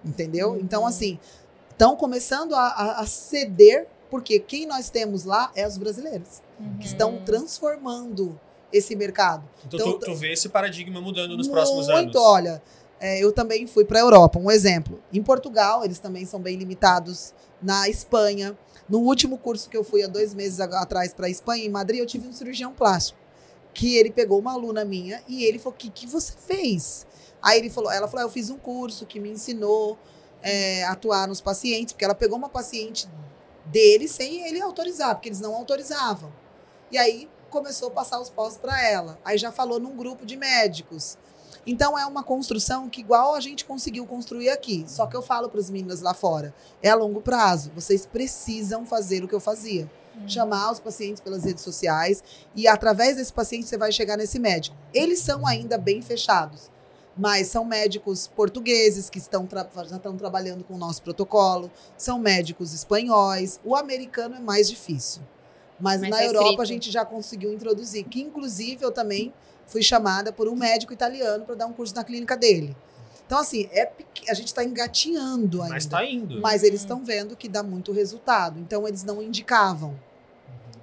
Entendeu? Então, assim, estão começando a ceder. Porque quem nós temos lá é os brasileiros, que estão transformando esse mercado. Então, tu vê esse paradigma mudando nos próximos anos. Muito, olha, eu também fui para a Europa, um exemplo. Em Portugal, eles também são bem limitados. Na Espanha, no último curso que eu fui há 2 meses atrás para a Espanha, em Madrid, eu tive um cirurgião plástico, que ele pegou uma aluna minha e ele falou, o que você fez? Aí ela falou, eu fiz um curso que me ensinou a atuar nos pacientes, porque ela pegou uma paciente dele sem ele autorizar, porque eles não autorizavam. E aí começou a passar os pós para ela. Aí já falou num grupo de médicos. Então é uma construção que igual a gente conseguiu construir aqui. Só que eu falo para as meninas lá fora, é a longo prazo. Vocês precisam fazer o que eu fazia. Chamar os pacientes pelas redes sociais e através desse paciente você vai chegar nesse médico. Eles são ainda bem fechados. Mas são médicos portugueses que já estão trabalhando com o nosso protocolo, são médicos espanhóis. O americano é mais difícil. Mas na Europa a gente já conseguiu introduzir. Que, inclusive, eu também fui chamada por um médico italiano para dar um curso na clínica dele. Então, assim, a gente está engatinhando ainda. Mas está indo. Mas eles estão vendo que dá muito resultado. Então, eles não indicavam.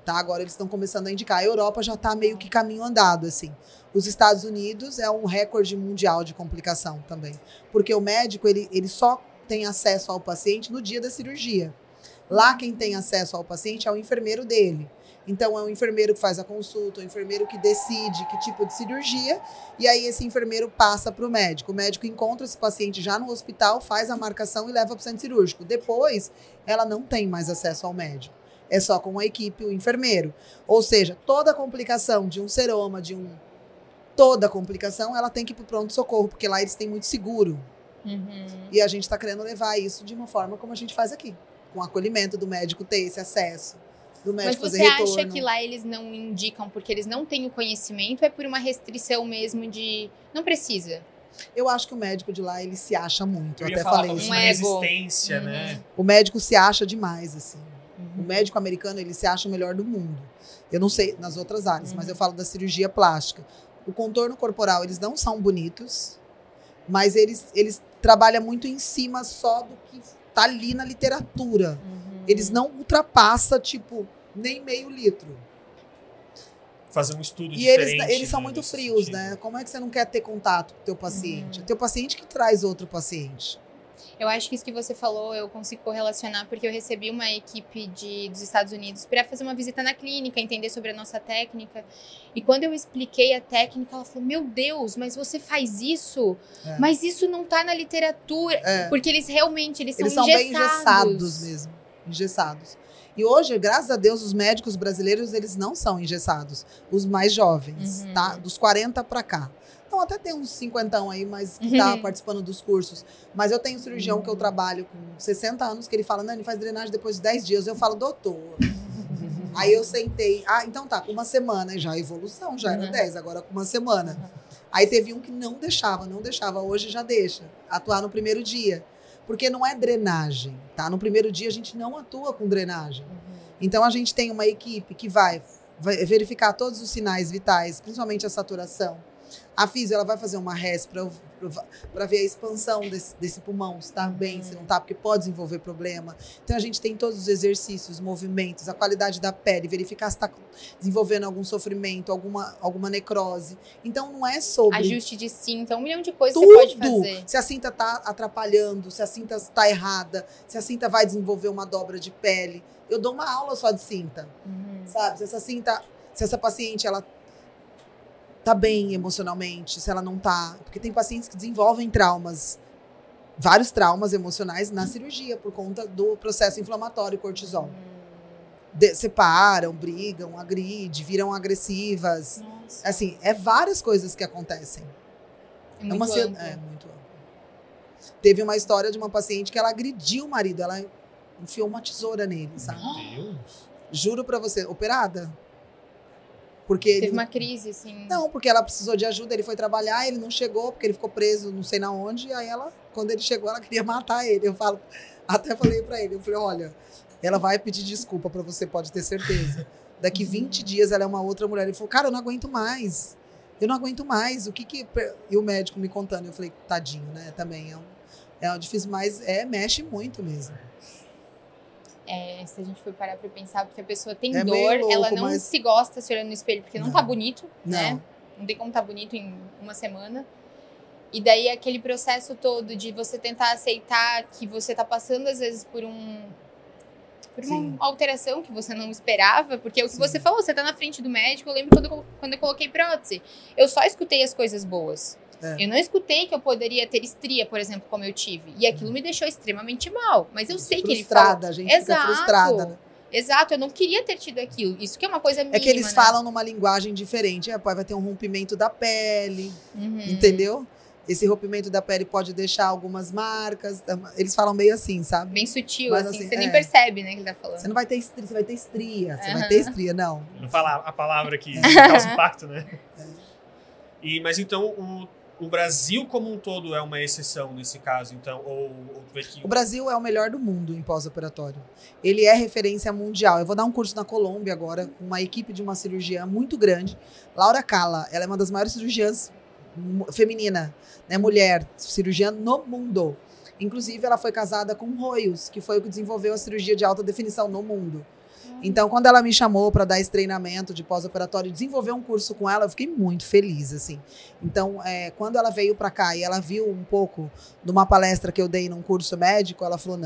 Tá? Agora eles estão começando a indicar. A Europa já está meio que caminho andado, assim. Os Estados Unidos é um recorde mundial de complicação também. Porque o médico, ele só tem acesso ao paciente no dia da cirurgia. Lá quem tem acesso ao paciente é o enfermeiro dele. Então é o enfermeiro que faz a consulta, o enfermeiro que decide que tipo de cirurgia. E aí esse enfermeiro passa para o médico. O médico encontra esse paciente já no hospital, faz a marcação e leva para o centro cirúrgico. Depois, ela não tem mais acesso ao médico. É só com a equipe, o enfermeiro. Ou seja, toda a complicação de um seroma, toda a complicação, ela tem que ir pro pronto-socorro, porque lá eles têm muito seguro. E a gente está querendo levar isso de uma forma como a gente faz aqui. Com o acolhimento do médico ter esse acesso, do médico fazer retorno. Mas você acha que lá eles não indicam, porque eles não têm o conhecimento, é por uma restrição mesmo de... Não precisa. Eu acho que o médico de lá, ele se acha muito. Eu até falei isso. Uma resistência, né? O médico se acha demais, assim. O médico americano, ele se acha o melhor do mundo. Eu não sei nas outras áreas, mas eu falo da cirurgia plástica. O contorno corporal, eles não são bonitos, mas eles trabalham muito em cima só do que tá ali na literatura. Eles não ultrapassam, tipo, nem meio litro. Fazer um estudo diferente. E eles são muito frios, né? Como é que você não quer ter contato com o teu paciente? É teu paciente que traz outro paciente. Eu acho que isso que você falou, eu consigo correlacionar, porque eu recebi uma equipe dos Estados Unidos para fazer uma visita na clínica, entender sobre a nossa técnica. E quando eu expliquei a técnica, ela falou, meu Deus, mas você faz isso? Mas isso não tá na literatura. Porque eles realmente, eles são bem engessados mesmo, engessados. E hoje, graças a Deus, os médicos brasileiros, eles não são engessados. Os mais jovens, tá? Dos 40 para cá. Então, até tem uns 50 aí, mas que tá participando dos cursos. Mas eu tenho cirurgião que eu trabalho com 60 anos, que ele fala, Nany, faz drenagem depois de 10 dias. Eu falo, doutor. Aí eu sentei, então tá, com uma semana. Já a evolução, já era 10, agora com uma semana. Aí teve um que não deixava. Hoje já deixa atuar no primeiro dia. Porque não é drenagem, tá? No primeiro dia a gente não atua com drenagem. Então a gente tem uma equipe que vai verificar todos os sinais vitais, principalmente a saturação. A fisio, ela vai fazer uma res para ver a expansão desse pulmão, se está bem, se não está, porque pode desenvolver problema. Então, a gente tem todos os exercícios, movimentos, a qualidade da pele, verificar se está desenvolvendo algum sofrimento, alguma necrose. Então, não é sobre... Ajuste de cinta, 1 milhão de coisas que você pode fazer. Se a cinta está atrapalhando, se a cinta está errada, se a cinta vai desenvolver uma dobra de pele. Eu dou uma aula só de cinta, sabe? Se essa paciente, ela... tá bem emocionalmente, se ela não tá... Porque tem pacientes que desenvolvem traumas, vários traumas emocionais na cirurgia, por conta do processo inflamatório e cortisol. Separam, brigam, agride, viram agressivas. Nossa. Assim, é várias coisas que acontecem. É muito amplo. É muito amplo. Teve uma história de uma paciente que ela agrediu o marido, ela enfiou uma tesoura nele, sabe? Meu Deus! Juro pra você, operada? Porque teve uma crise, assim... Não, porque ela precisou de ajuda, ele foi trabalhar, ele não chegou, porque ele ficou preso não sei na onde, e aí ela, quando ele chegou, ela queria matar ele. Até falei pra ele, eu falei, olha, ela vai pedir desculpa pra você, pode ter certeza. Daqui 20 dias ela é uma outra mulher. Ele falou, cara, eu não aguento mais, o que que... E o médico me contando, eu falei, tadinho, né, também é um difícil, mas mexe muito mesmo. É, se a gente for parar pra pensar, porque a pessoa tem dor, louco, ela não se gosta se olhando no espelho, porque não tá bonito, né? Não tem como tá bonito em uma semana. E daí aquele processo todo de você tentar aceitar que você tá passando, às vezes, por uma alteração que você não esperava, porque é o que você falou, você tá na frente do médico. Eu lembro quando eu coloquei prótese, eu só escutei as coisas boas. Eu não escutei que eu poderia ter estria, por exemplo, como eu tive. E aquilo me deixou extremamente mal. Mas eu sei que ele fala... A gente fica frustrada, né? Exato, eu não queria ter tido aquilo. Isso que é uma coisa mínima, que eles falam numa linguagem diferente. Vai ter um rompimento da pele, entendeu? Esse rompimento da pele pode deixar algumas marcas. Eles falam meio assim, sabe? Bem sutil, mas, assim, você nem percebe, né, que ele tá falando. Você não vai ter estria, você vai ter estria. Você vai ter estria, não. Não fala a palavra que causa impacto, né? Mas então, o Brasil como um todo é uma exceção nesse caso, então? O Brasil é o melhor do mundo em pós-operatório. Ele é referência mundial. Eu vou dar um curso na Colômbia agora, com uma equipe de uma cirurgiã muito grande. Laura Kala, ela é uma das maiores cirurgiãs feminina, né, mulher, cirurgiã no mundo. Inclusive, ela foi casada com Royos, que foi o que desenvolveu a cirurgia de alta definição no mundo. Então, quando ela me chamou para dar esse treinamento de pós-operatório, desenvolver um curso com ela, eu fiquei muito feliz, assim. Então, quando ela veio para cá e ela viu um pouco de uma palestra que eu dei num curso médico, ela falou,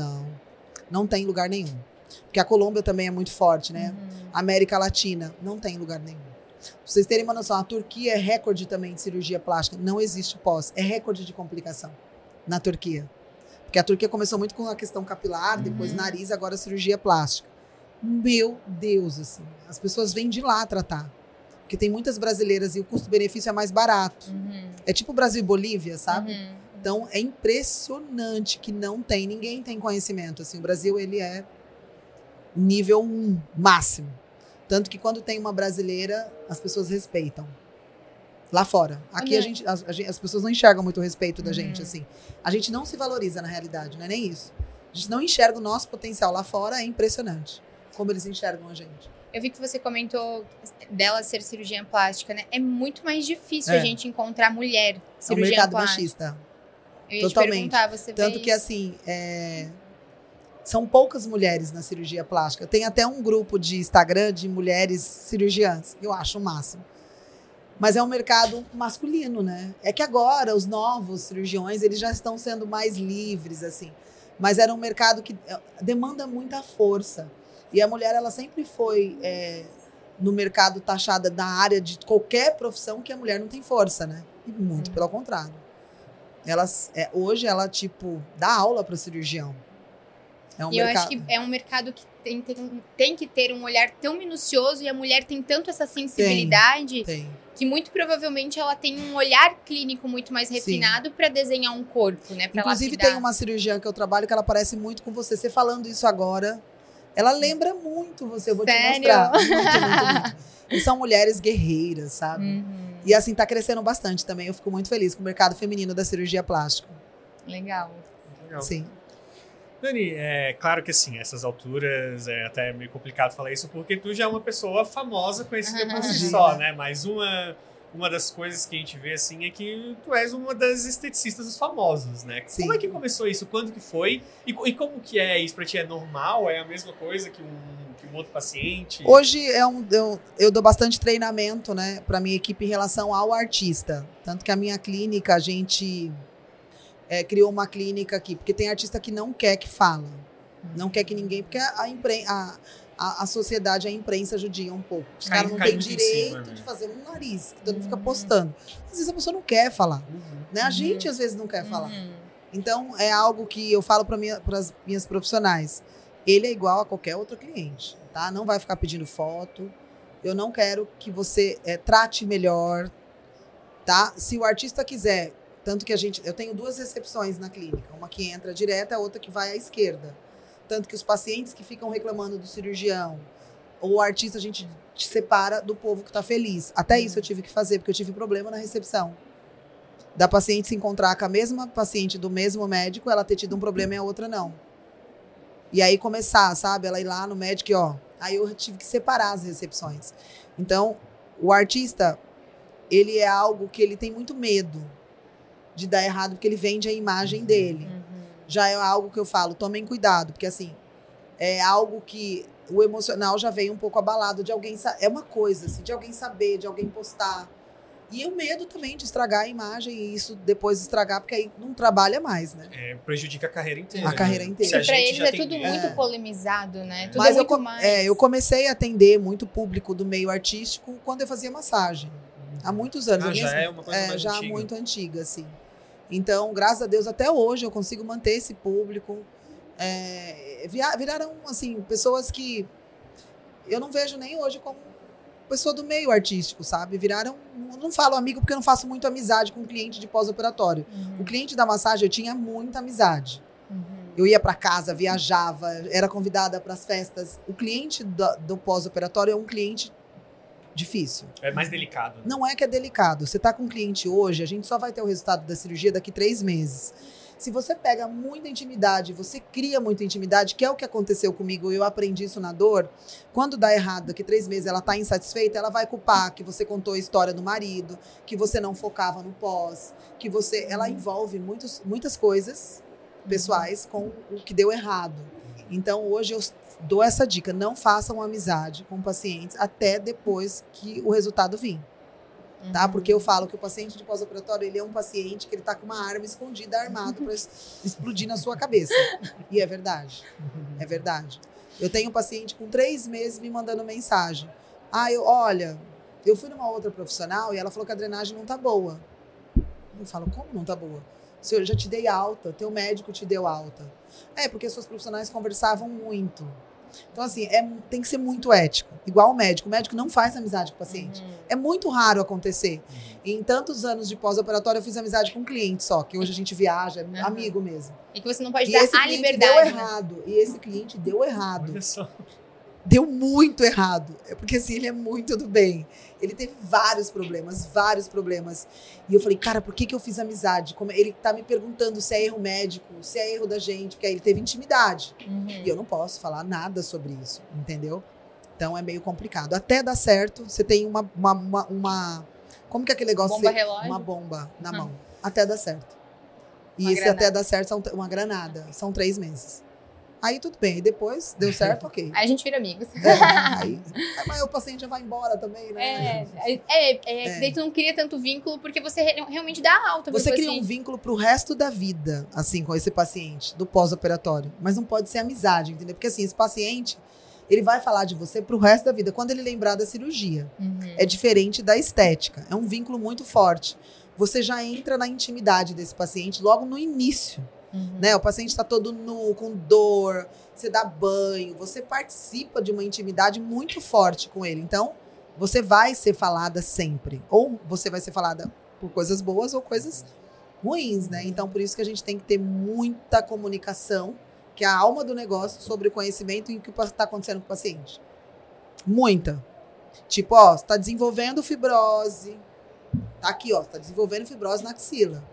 não tem lugar nenhum. Porque a Colômbia também é muito forte, né? América Latina, não tem lugar nenhum. Pra vocês terem uma noção, a Turquia é recorde também de cirurgia plástica. Não existe pós, é recorde de complicação na Turquia. Porque a Turquia começou muito com a questão capilar, depois nariz, agora cirurgia plástica. Meu Deus, assim, as pessoas vêm de lá tratar, porque tem muitas brasileiras e o custo-benefício é mais barato. É tipo Brasil e Bolívia, sabe? Então, é impressionante que ninguém tem conhecimento, assim, o Brasil, ele é nível 1, máximo. Tanto que quando tem uma brasileira, as pessoas respeitam. Lá fora. Aqui as pessoas não enxergam muito o respeito da gente, assim. A gente não se valoriza, na realidade, não é nem isso. A gente não enxerga o nosso potencial lá fora, é impressionante como eles enxergam a gente. Eu vi que você comentou dela ser cirurgiã plástica, né? É muito mais difícil a gente encontrar mulher cirurgiã plástica. É um mercado machista. Eu totalmente. Ia te perguntar, você vê tanto que, isso? Assim, são poucas mulheres na cirurgia plástica. Tem até um grupo de Instagram de mulheres cirurgiãs, eu acho o máximo. Mas é um mercado masculino, né? É que agora os novos cirurgiões, eles já estão sendo mais livres, assim. Mas era um mercado que demanda muita força. E a mulher, ela sempre foi, no mercado, taxada da área de qualquer profissão que a mulher não tem força, né? E muito pelo contrário. Hoje, ela, tipo, dá aula para cirurgião. Eu acho que é um mercado que tem que ter um olhar tão minucioso e a mulher tem tanto essa sensibilidade que muito provavelmente ela tem um olhar clínico muito mais refinado para desenhar um corpo, né? Pra inclusive, tem uma cirurgiã que eu trabalho que ela parece muito com você. Você falando isso agora... Ela lembra muito você, eu vou te mostrar. Muito. E são mulheres guerreiras, sabe? E assim, tá crescendo bastante também. Eu fico muito feliz com o mercado feminino da cirurgia plástica. Legal. Sim. Nany, claro que assim, essas alturas é até meio complicado falar isso, porque tu já é uma pessoa famosa, conhecida por si só, né? Mais uma uma das coisas que a gente vê, assim, é que tu és uma das esteticistas famosos, né? Sim. Como é que começou isso? Quando que foi? E como que é isso pra ti? É normal? É a mesma coisa que um outro paciente? Hoje eu dou bastante treinamento, né, pra minha equipe em relação ao artista. Tanto que a minha clínica, a gente criou uma clínica aqui. Porque tem artista que não quer que fala. Não quer que ninguém... Porque a sociedade, a imprensa judia um pouco. Os caras não têm direito de fazer um nariz, que todo mundo fica postando. Às vezes a pessoa não quer falar. Né? A gente, às vezes, não quer falar. Então, é algo que eu falo para as minhas profissionais. Ele é igual a qualquer outro cliente, tá? Não vai ficar pedindo foto. Eu não quero que você trate melhor, tá? Se o artista quiser, tanto que eu tenho duas recepções na clínica. Uma que entra direta, a outra que vai à esquerda. Tanto que os pacientes que ficam reclamando do cirurgião ou o artista, a gente separa do povo que está feliz. Até isso eu tive que fazer, porque eu tive problema na recepção. Da paciente se encontrar com a mesma paciente do mesmo médico, ela ter tido um problema e a outra não. E aí começar, sabe? Ela ir lá no médico e ó... Aí eu tive que separar as recepções. Então, o artista, ele é algo que ele tem muito medo de dar errado, porque ele vende a imagem dele. Já é algo que eu falo, tomem cuidado, porque assim, é algo que o emocional já veio um pouco abalado de alguém, é uma coisa assim, de alguém saber, de alguém postar. E o medo também de estragar a imagem e isso depois estragar, porque aí não trabalha mais, né? É, prejudica a carreira inteira. A carreira inteira. E pra eles é tudo muito polemizado, né? Tudo é muito mais. Eu comecei a atender muito público do meio artístico quando eu fazia massagem. Há muitos anos. Já é uma coisa mais antiga. Já muito antiga, assim. Então, graças a Deus, até hoje eu consigo manter esse público. Viraram, assim, pessoas que eu não vejo nem hoje como pessoa do meio artístico, sabe? Viraram, não falo amigo porque eu não faço muito amizade com o cliente de pós-operatório. O cliente da massagem eu tinha muita amizade. Eu ia para casa, viajava, era convidada para as festas. O cliente do pós-operatório é um cliente difícil. É mais delicado. Né? Não é que é delicado. Você tá com um cliente hoje, a gente só vai ter o resultado da cirurgia daqui 3 meses. Se você pega muita intimidade, você cria muita intimidade, que é o que aconteceu comigo, eu aprendi isso na dor, quando dá errado, daqui 3 meses ela tá insatisfeita, ela vai culpar que você contou a história do marido, que você não focava no pós, que você... Ela envolve muitas coisas pessoais com o que deu errado. Então, hoje eu dou essa dica, não façam amizade com pacientes até depois que o resultado vir, tá? Porque eu falo que o paciente de pós-operatório, ele é um paciente que ele tá com uma arma escondida, armado, para explodir na sua cabeça. E é verdade, é verdade. Eu tenho um paciente com 3 meses me mandando mensagem. Olha, eu fui numa outra profissional e ela falou que a drenagem não tá boa. Eu falo, como não tá boa? Se eu já te dei alta, teu médico te deu alta. Porque as suas profissionais conversavam muito. Então, assim, tem que ser muito ético. Igual o médico. O médico não faz amizade com o paciente. É muito raro acontecer. E em tantos anos de pós-operatório, eu fiz amizade com um cliente só, que hoje a gente viaja, amigo mesmo. E que você não pode dar a liberdade. Deu errado. Né? E esse cliente deu errado. Olha só. Deu muito errado. É porque, assim, ele é muito do bem. Ele teve vários problemas. E eu falei, cara, por que eu fiz amizade? Como ele tá me perguntando se é erro médico, se é erro da gente, porque aí ele teve intimidade. E eu não posso falar nada sobre isso, entendeu? Então, é meio complicado. Até dar certo, você tem uma como que é aquele negócio? Bomba relógio? Uma bomba na mão. Até dar certo. E uma esse granada. Até dar certo, uma granada. São 3 meses. Aí tudo bem, e depois deu certo, ok. Aí a gente vira amigos. Mas o paciente já vai embora também, né? Daí tu não cria tanto vínculo, porque você realmente dá alta. Você cria um vínculo pro resto da vida, assim, com esse paciente, do pós-operatório. Mas não pode ser amizade, entendeu? Porque assim, esse paciente, ele vai falar de você pro resto da vida, quando ele lembrar da cirurgia. É diferente da estética, é um vínculo muito forte. Você já entra na intimidade desse paciente logo no início. Né? O paciente está todo nu, com dor, você dá banho, você participa de uma intimidade muito forte com ele. Então, você vai ser falada sempre. Ou você vai ser falada por coisas boas ou coisas ruins, né? Então, por isso que a gente tem que ter muita comunicação, que é a alma do negócio, sobre o conhecimento e o que está acontecendo com o paciente. Muita. Tipo, você está desenvolvendo fibrose. Tá aqui, você está desenvolvendo fibrose na axila.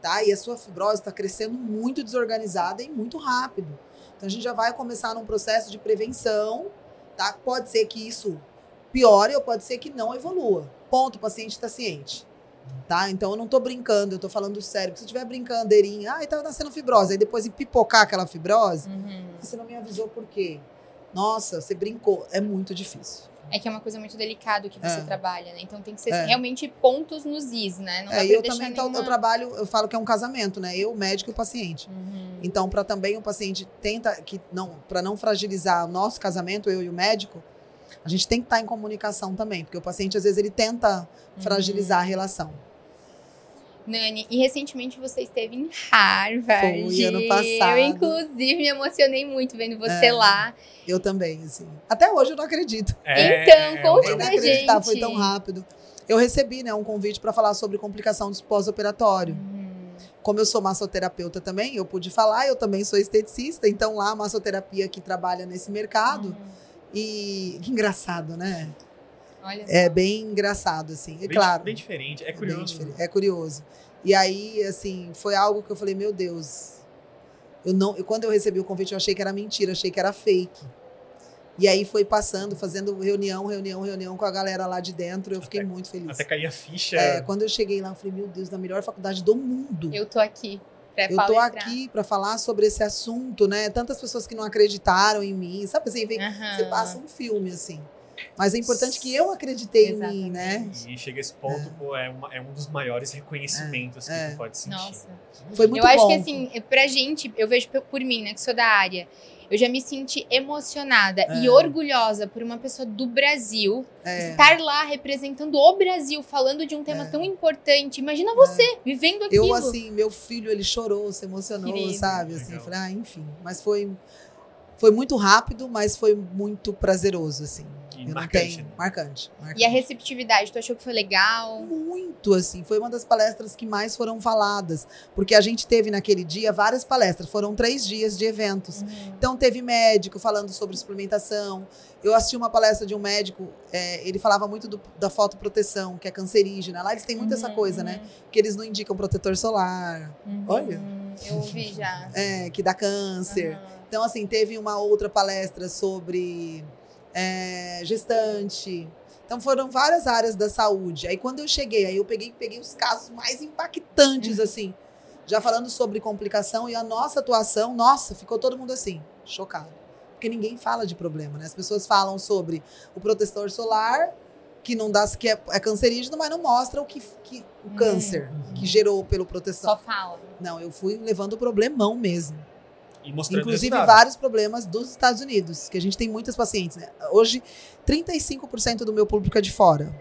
Tá? E a sua fibrose está crescendo muito desorganizada e muito rápido. Então, a gente já vai começar num processo de prevenção, tá? Pode ser que isso piore ou pode ser que não evolua. Ponto, o paciente está ciente. Tá? Então eu não estou brincando, eu estou falando sério. Porque se tiver brincadeirinha, ah, estava nascendo fibrose, aí depois de pipocar aquela fibrose, você não me avisou por quê. Nossa, você brincou. É muito difícil. É que é uma coisa muito delicada que você trabalha, né? Então tem que ser realmente pontos nos is, né? Não dá pra eu deixar também, então, eu trabalho, eu falo que é um casamento, né? Eu, o médico e o paciente. Então, para também o paciente para não fragilizar o nosso casamento, eu e o médico, a gente tem que estar em comunicação também, porque o paciente, às vezes, ele tenta fragilizar a relação. Nany, e recentemente você esteve em Harvard. Foi, ano passado. Eu, inclusive, me emocionei muito vendo você lá. Eu também, assim. Até hoje eu não acredito. Então, conte pra gente. Foi tão rápido. Eu recebi, né, um convite para falar sobre complicação do pós-operatório. Como eu sou massoterapeuta também, eu pude falar. Eu também sou esteticista, então lá a massoterapia que trabalha nesse mercado. E que engraçado, né? Olha, é bem engraçado, assim. É bem, claro. Bem diferente, é curioso. É curioso. E aí, assim, foi algo que eu falei, meu Deus. Quando eu recebi o convite, eu achei que era mentira, achei que era fake. E aí foi passando, fazendo reunião com a galera lá de dentro. Eu fiquei muito feliz. Até cair a ficha. Quando eu cheguei lá, eu falei, meu Deus, na melhor faculdade do mundo. Eu tô aqui. Eu tô aqui para falar sobre esse assunto, né? Tantas pessoas que não acreditaram em mim. Sabe assim, você passa um filme, assim. Mas é importante que eu acreditei em mim, né? E chega esse ponto, pô, é um dos maiores reconhecimentos que tu pode sentir. Nossa. Foi muito bom. Eu acho que, assim, pra gente, eu vejo por mim, né, que sou da área, eu já me senti emocionada e orgulhosa por uma pessoa do Brasil estar lá representando o Brasil, falando de um tema tão importante. Imagina você vivendo aquilo. Eu, assim, meu filho, ele chorou, se emocionou, sabe? Assim, eu falei, enfim. Mas foi muito rápido, mas foi muito prazeroso, assim. Marcante. E a receptividade, tu achou que foi legal? Muito, assim, foi uma das palestras que mais foram faladas, porque a gente teve naquele dia várias palestras, foram 3 dias de eventos, então teve médico falando sobre suplementação, eu assisti uma palestra de um médico, ele falava muito da fotoproteção, que é cancerígena, lá eles têm muito essa coisa, né, que eles não indicam protetor solar, olha, eu ouvi já, que dá câncer, então assim, teve uma outra palestra sobre... gestante. Então foram várias áreas da saúde. Aí quando eu cheguei, aí eu peguei os casos mais impactantes, assim, já falando sobre complicação e a nossa atuação, nossa, ficou todo mundo assim, chocado. Porque ninguém fala de problema, né? As pessoas falam sobre o protetor solar, que não dá, que é cancerígeno, mas não mostra o câncer que gerou pelo proteção. Só fala. Não, eu fui levando o problemão mesmo. Inclusive vários problemas dos Estados Unidos, que a gente tem muitas pacientes, né? Hoje, 35% do meu público é de fora.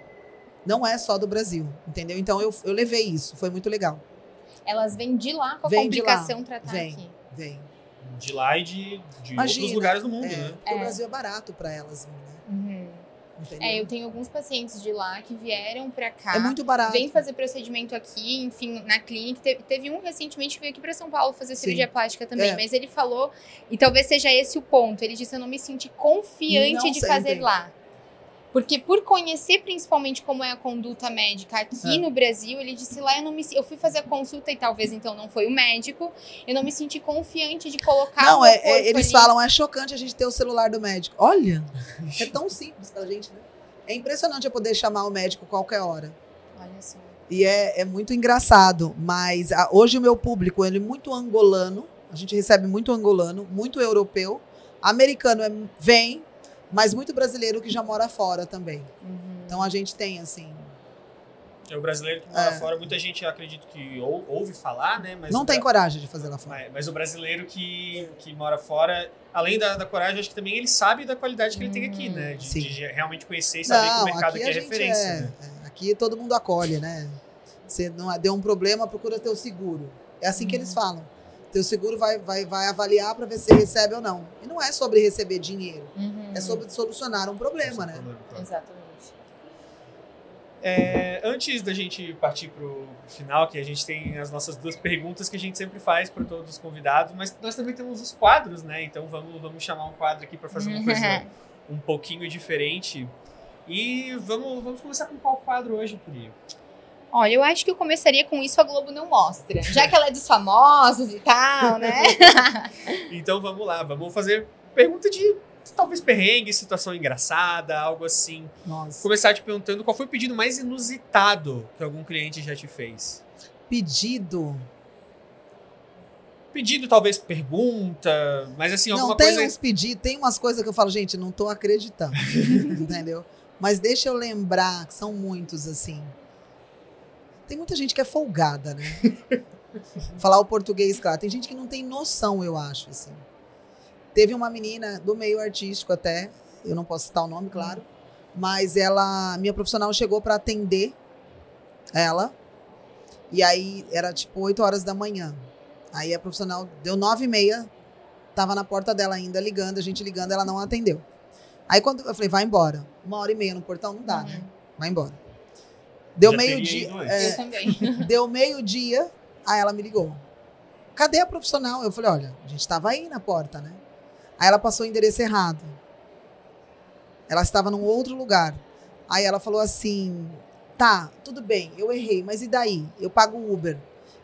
Não é só do Brasil, entendeu? Então, eu levei isso, foi muito legal. Elas vêm de lá com a complicação tratar aqui. Vem. De lá e de outros lugares do mundo, né? Porque o Brasil é barato para elas, né? Eu tenho alguns pacientes de lá que vieram pra cá. É muito barato. Vem fazer procedimento aqui, enfim, na clínica. Teve um recentemente que veio aqui pra São Paulo fazer cirurgia plástica também. Mas ele falou, e talvez seja esse o ponto, ele disse, eu não me senti confiante de fazer lá. Porque por conhecer principalmente como é a conduta médica aqui no Brasil, ele disse lá, eu fui fazer a consulta e talvez então não foi o médico, eu não me senti confiante de colocar não, eles falam, é chocante a gente ter o celular do médico. Olha, é tão simples pra gente, né? É impressionante eu poder chamar o médico qualquer hora. Olha só. E é muito engraçado, mas hoje o meu público, ele é muito angolano, a gente recebe muito angolano, muito europeu, americano vem, mas muito brasileiro que já mora fora também. Então a gente tem, assim... O brasileiro que mora fora, muita gente, eu acredito que ouve falar, né? Mas não tem coragem de fazer lá fora. Mas o brasileiro que mora fora, além da coragem, acho que também ele sabe da qualidade que ele tem aqui, né? De realmente conhecer e saber que o mercado aqui é referência. Né? Aqui todo mundo acolhe, né? Você não deu um problema, procura teu seguro. É assim que eles falam. Teu seguro vai avaliar para ver se recebe ou não. E não é sobre receber dinheiro. É sobre solucionar um problema, né? Exatamente. Antes da gente partir pro final, que a gente tem as nossas 2 perguntas que a gente sempre faz para todos os convidados, mas nós também temos os quadros, né? Então vamos chamar um quadro aqui para fazer uma coisa um pouquinho diferente. E vamos começar com qual quadro hoje, Pri? Olha, eu acho que eu começaria com isso, a Globo não mostra. Já que ela é dos famosos e tal, né? Então vamos lá, vamos fazer pergunta de talvez perrengue, situação engraçada, algo assim. Nossa. Começar te perguntando qual foi o pedido mais inusitado que algum cliente já te fez. Pedido, talvez pergunta, mas assim, alguma coisa... Não, tem uns pedidos, tem umas coisas que eu falo, gente, não tô acreditando, entendeu? Mas deixa eu lembrar, que são muitos, assim. Tem muita gente que é folgada, né? Falar o português, claro. Tem gente que não tem noção, eu acho, assim. Teve uma menina do meio artístico até, eu não posso citar o nome, claro, mas ela, minha profissional chegou para atender ela, e aí era tipo 8 horas da manhã. Aí a profissional deu 9h30, tava na porta dela ainda ligando, a gente ligando, ela não atendeu. Aí quando eu falei, vai embora. 1h30 no portão não dá, né? Vai embora. Deu meio-dia. Eu também. Deu meio-dia, aí ela me ligou. Cadê a profissional? Eu falei, olha, a gente tava aí na porta, né? Aí ela passou o endereço errado. Ela estava num outro lugar. Aí ela falou assim, tá, tudo bem, eu errei, mas e daí? Eu pago o Uber.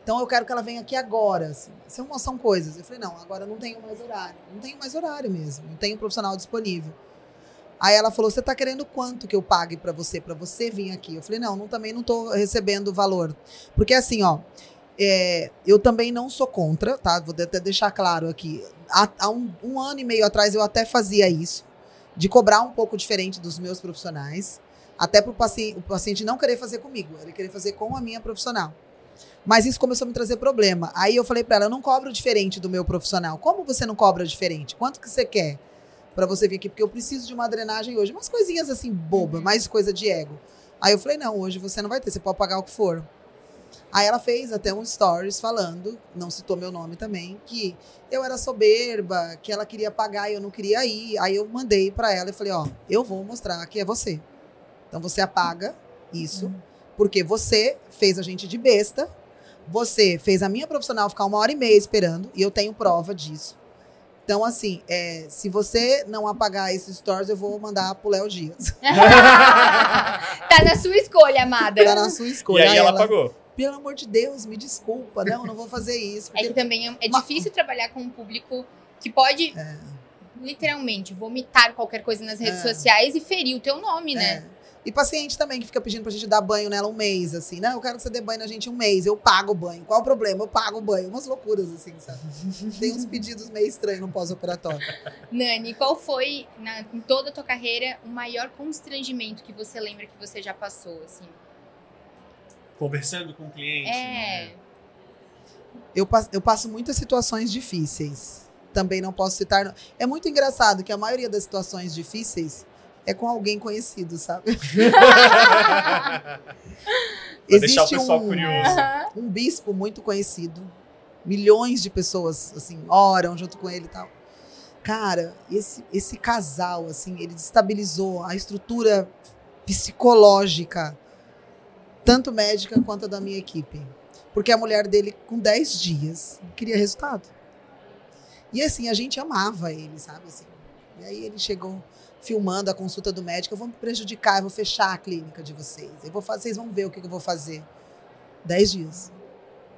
Então, eu quero que ela venha aqui agora. Assim. São coisas. Eu falei, não, agora não tenho mais horário. Não tenho mais horário mesmo. Não tenho profissional disponível. Aí ela falou, você está querendo quanto que eu pague para você vir aqui? Eu falei, não, também não estou recebendo o valor. Porque assim, ó, eu também não sou contra, tá? Vou até deixar claro aqui. Há um ano e meio atrás, eu até fazia isso, de cobrar um pouco diferente dos meus profissionais, até para o paciente não querer fazer comigo, ele querer fazer com a minha profissional. Mas isso começou a me trazer problema. Aí eu falei pra ela, eu não cobro diferente do meu profissional. Como você não cobra diferente? Quanto que você quer pra você vir aqui? Porque eu preciso de uma drenagem hoje. Umas coisinhas assim, boba, mais coisa de ego. Aí eu falei, não, hoje você não vai ter, você pode pagar o que for. Aí ela fez até um stories falando, não citou meu nome também, que eu era soberba, que ela queria pagar e eu não queria ir. Aí eu mandei pra ela e falei, ó, eu vou mostrar que é você. Então você apaga isso, porque você fez a gente de besta. Você fez a minha profissional ficar 1h30 esperando, e eu tenho prova disso. Então, assim, se você não apagar esses stories, eu vou mandar pro Léo Dias. Tá na sua escolha, amada. Tá na sua escolha. E aí ela apagou. Pelo amor de Deus, me desculpa, não vou fazer isso. Porque... É que também é difícil trabalhar com um público que pode, literalmente, vomitar qualquer coisa nas redes sociais e ferir o teu nome, né? E paciente também, que fica pedindo pra gente dar banho nela um mês, assim. Não, eu quero que você dê banho na gente um mês. Eu pago o banho. Qual o problema? Eu pago o banho. Umas loucuras, assim, sabe? Tem uns pedidos meio estranhos no pós-operatório. Nany, qual foi, em toda a tua carreira, o maior constrangimento que você lembra que você já passou, assim? Conversando com o cliente. Né? Eu passo muitas situações difíceis. Também não posso citar... É muito engraçado que a maioria das situações difíceis... É com alguém conhecido, sabe? Existe o pessoal curioso. Um bispo muito conhecido. Milhões de pessoas, assim, oram junto com ele e tal. Cara, esse casal, assim, ele destabilizou a estrutura psicológica, tanto médica quanto da minha equipe. Porque a mulher dele, com 10 dias, queria resultado. E, assim, a gente amava ele, sabe? Assim, e aí ele chegou... filmando a consulta do médico, eu vou me prejudicar, eu vou fechar a clínica de vocês, vocês vão ver o que eu vou fazer. 10 dias.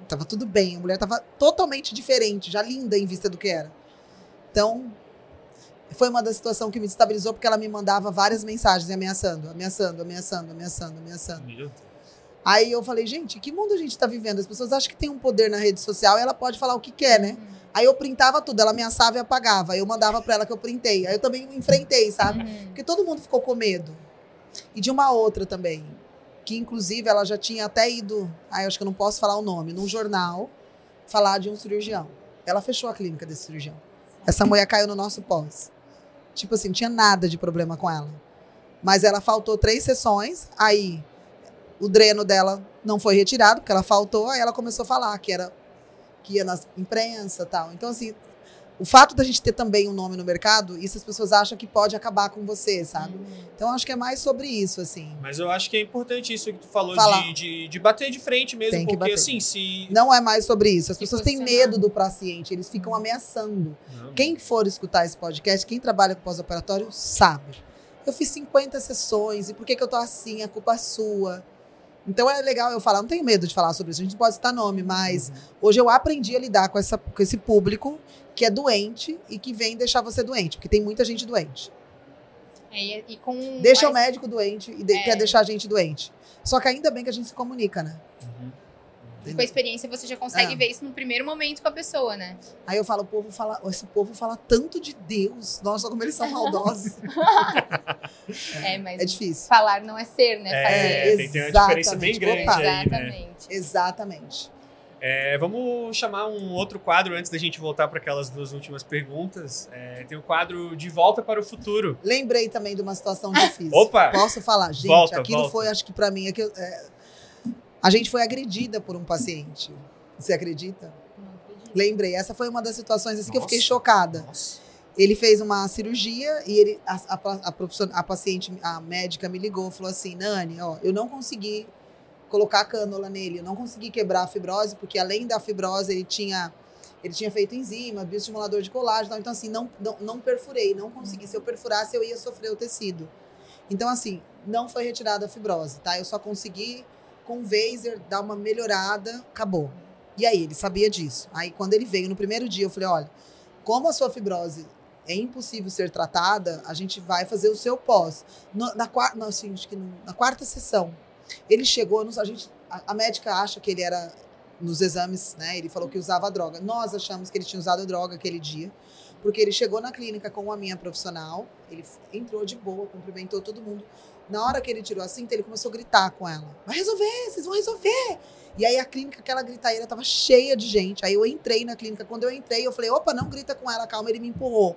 Tava tudo bem, a mulher tava totalmente diferente, já linda em vista do que era. Então, foi uma das situações que me destabilizou, porque ela me mandava várias mensagens ameaçando. Aí eu falei, gente, que mundo a gente tá vivendo? As pessoas acham que tem um poder na rede social e ela pode falar o que quer, né? Aí eu printava tudo, ela ameaçava e apagava. Aí eu mandava pra ela que eu printei. Aí eu também me enfrentei, sabe? Porque todo mundo ficou com medo. E de uma outra também, que inclusive ela já tinha até ido, eu acho que eu não posso falar o nome, num jornal, falar de um cirurgião. Ela fechou a clínica desse cirurgião. Essa mulher caiu no nosso pós. Tipo assim, não tinha nada de problema com ela. Mas ela faltou 3 sessões, aí o dreno dela não foi retirado, porque ela faltou, aí ela começou a falar que era... que ia na imprensa e tal. Então, assim, o fato da gente ter também um nome no mercado, isso as pessoas acham que pode acabar com você, sabe? Então, acho que é mais sobre isso, assim. Mas eu acho que é importante isso que tu falou, de bater de frente mesmo, tem porque, assim, se... Não é mais sobre isso. As pessoas têm medo do paciente, eles ficam ameaçando. Quem for escutar esse podcast, quem trabalha com pós-operatório, sabe. Eu fiz 50 sessões, e por que eu tô assim? A culpa é sua. Então é legal eu falar, não tenho medo de falar sobre isso, a gente não pode citar nome, mas hoje eu aprendi a lidar com esse público que é doente e que vem deixar você doente, porque tem muita gente doente. E com deixa o médico doente e quer deixar a gente doente. Só que ainda bem que a gente se comunica, né? Com a experiência você já consegue ver isso no primeiro momento com a pessoa, né? Aí eu falo, o povo fala, esse povo fala tanto de Deus, nossa, como eles são maldosos. Mas é difícil. Falar não é ser, né? Fazer. Tem uma diferença bem grande. Exatamente. Aí, né? Exatamente. Vamos chamar um outro quadro antes da gente voltar para aquelas duas últimas perguntas. Tem o quadro De Volta para o Futuro. Lembrei também de uma situação difícil. Opa! Posso falar? Gente, volta. Foi, acho que para mim, a gente foi agredida por um paciente. Você acredita? Não acredito. Lembrei. Essa foi uma das situações que eu fiquei chocada. Nossa. Ele fez uma cirurgia e ele, a médica me ligou e falou assim, Nany, eu não consegui colocar a cânula nele, eu não consegui quebrar a fibrose, porque além da fibrose ele tinha feito enzima, bioestimulador de colágeno, então assim, não perfurei, não consegui. Se eu perfurasse, eu ia sofrer o tecido. Então assim, não foi retirada a fibrose, tá? Eu só consegui com o Vaser dar uma melhorada, acabou. E aí, ele sabia disso. Aí quando ele veio no primeiro dia, eu falei, olha, como a sua fibrose é impossível ser tratada, a gente vai fazer o seu pós. Na quarta sessão, ele chegou, a médica acha que ele era, nos exames, né, ele falou que usava droga. Nós achamos que ele tinha usado droga aquele dia, porque ele chegou na clínica com a minha profissional, ele entrou de boa, cumprimentou todo mundo. Na hora que ele tirou a cinta, ele começou a gritar com ela. Vai resolver, vocês vão resolver. E aí a clínica, aquela gritaíra, tava cheia de gente. Aí eu entrei na clínica. Quando eu entrei, eu falei, opa, não grita com ela, calma. Ele me empurrou.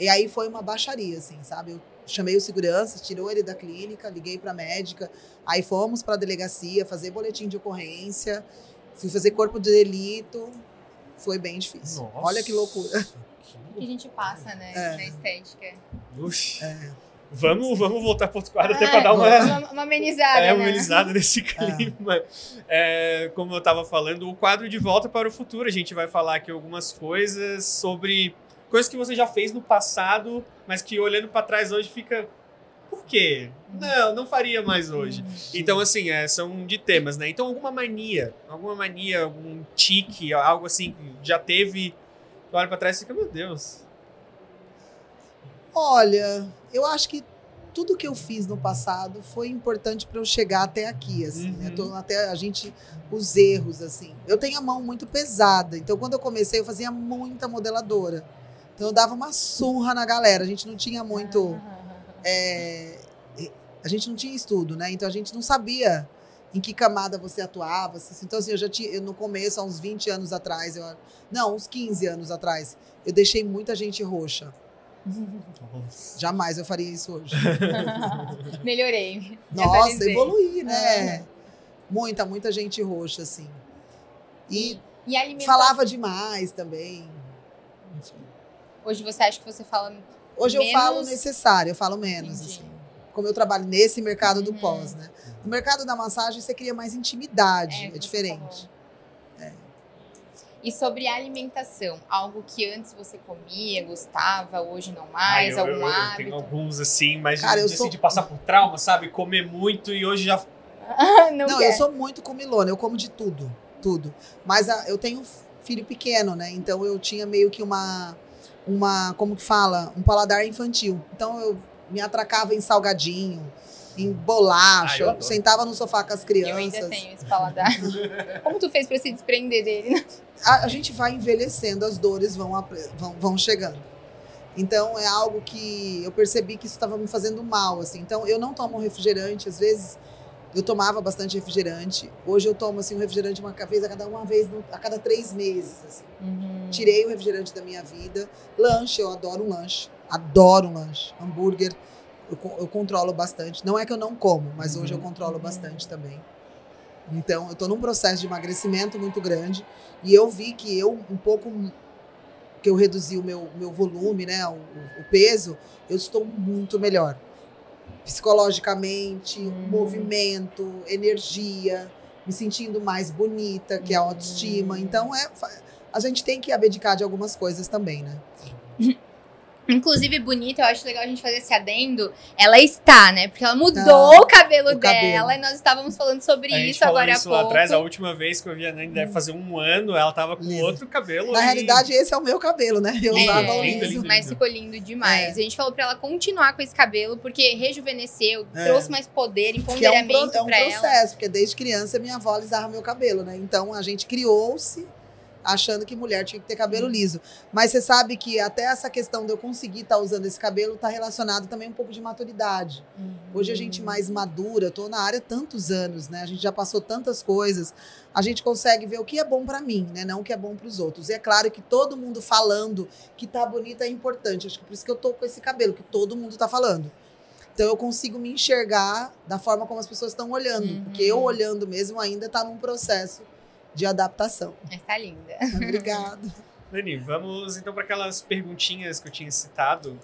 E aí foi uma baixaria, assim, sabe? Eu chamei o segurança, tirou ele da clínica, liguei pra médica. Aí fomos pra delegacia fazer boletim de ocorrência. Fui fazer corpo de delito. Foi bem difícil. Nossa, olha que loucura. Que a gente passa, né? Na estética. Uxi. Vamos voltar para outro quadro até para dar uma amenizada. Uma amenizada nesse clima. Como eu estava falando, o quadro De Volta para o Futuro. A gente vai falar aqui algumas coisas sobre coisas que você já fez no passado, mas que olhando para trás hoje fica... Por quê? Não faria mais hoje. Então, assim, são de temas, né? Então, alguma mania, algum tique, algo assim que já teve. Tu olha para trás e fica, meu Deus... Olha, eu acho que tudo que eu fiz no passado foi importante para eu chegar até aqui, assim, né? Os erros, assim. Eu tenho a mão muito pesada, então quando eu comecei eu fazia muita modeladora. Então eu dava uma surra na galera, a gente não tinha muito... a gente não tinha estudo, né? Então a gente não sabia em que camada você atuava. Assim. Então assim, no começo, há uns 20 anos atrás, uns 15 anos atrás, eu deixei muita gente roxa. Jamais eu faria isso hoje. Melhorei. Nossa, evoluí, né? Muita gente roxa, assim. E alimentação? Falava demais também. Enfim. Hoje você acha que você fala hoje menos? Eu falo necessário, eu falo menos. Assim. Como eu trabalho nesse mercado do pós, né? No mercado da massagem você cria mais intimidade, é diferente. E sobre alimentação, algo que antes você comia, gostava, hoje não mais, algum hábito? Eu tenho alguns, assim, mas cara, de passar por trauma, sabe? Comer muito e hoje já... Não, eu sou muito comilona, eu como de tudo. Mas eu tenho um filho pequeno, né? Então eu tinha meio que um paladar infantil. Então eu me atracava em salgadinho, em bolacha, eu sentava no sofá com as crianças. Eu ainda tenho esse paladar. Como tu fez pra se desprender dele? A gente vai envelhecendo, as dores vão chegando. Então é algo que eu percebi que isso estava me fazendo mal, assim. Então eu não tomo refrigerante, às vezes eu tomava bastante refrigerante. Hoje eu tomo assim, um refrigerante a cada 3 meses. Assim. Tirei o refrigerante da minha vida. Lanche, eu adoro um lanche. Hambúrguer. Eu controlo bastante. Não é que eu não como, mas hoje eu controlo bastante também. Então, eu tô num processo de emagrecimento muito grande. E eu vi que eu reduzi o meu volume, né? O peso, eu estou muito melhor. Psicologicamente, movimento, energia, me sentindo mais bonita, que é a autoestima. Então, a gente tem que abdicar de algumas coisas também, né? Inclusive, bonita, eu acho legal a gente fazer esse adendo. Ela está, né? Porque ela mudou o cabelo dela e nós estávamos falando sobre isso agora há pouco. Lá atrás, a última vez que eu vi a Nany deve fazer um ano, ela tava com outro cabelo. Na realidade, esse é o meu cabelo, né? Eu usava o liso. Mas ficou lindo demais. É. A gente falou pra ela continuar com esse cabelo, porque rejuvenesceu, trouxe mais poder, empoderamento pra ela. É um processo, porque desde criança minha avó alisava meu cabelo, né? Então, a gente criou-se achando que mulher tinha que ter cabelo liso. Mas você sabe que até essa questão de eu conseguir estar usando esse cabelo está relacionado também um pouco de maturidade. Hoje a gente mais madura, eu estou na área há tantos anos, né? A gente já passou tantas coisas. A gente consegue ver o que é bom para mim, né? Não o que é bom para os outros. E é claro que todo mundo falando que tá bonita é importante. Acho que por isso que eu tô com esse cabelo, que todo mundo tá falando. Então eu consigo me enxergar da forma como as pessoas estão olhando. Porque eu olhando mesmo ainda está num processo de adaptação. Está linda. Obrigada. Nany, vamos então para aquelas perguntinhas que eu tinha citado.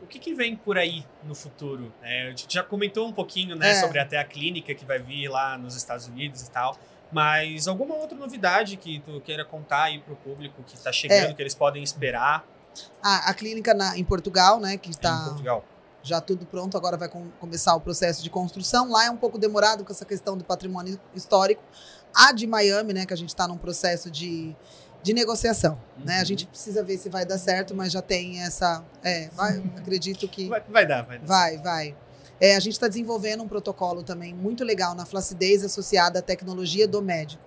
O que vem por aí no futuro? A gente já comentou um pouquinho, né, sobre até a clínica que vai vir lá nos Estados Unidos e tal, mas alguma outra novidade que tu queira contar aí para o público que está chegando, que eles podem esperar? A clínica em Portugal, né, que está... em Portugal. Já tudo pronto, agora vai começar o processo de construção. Lá é um pouco demorado com essa questão do patrimônio histórico. A de Miami, né, que a gente está num processo de negociação, né? A gente precisa ver se vai dar certo, mas já tem essa... acredito que... Vai dar. Vai. A gente está desenvolvendo um protocolo também muito legal na flacidez associada à tecnologia do médico,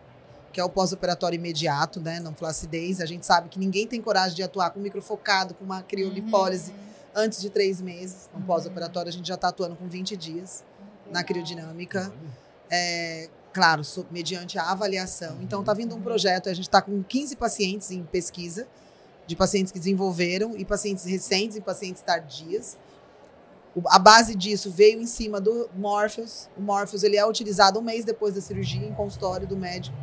que é o pós-operatório imediato, né? Não flacidez. A gente sabe que ninguém tem coragem de atuar com microfocado, com uma criolipólise antes de 3 meses. No pós-operatório, a gente já está atuando com 20 dias na criodinâmica. Claro, mediante a avaliação. Então, está vindo um projeto, a gente está com 15 pacientes em pesquisa, de pacientes que desenvolveram, e pacientes recentes e pacientes tardias. A base disso veio em cima do Morpheus. O Morpheus, ele é utilizado um mês depois da cirurgia, em consultório do médico.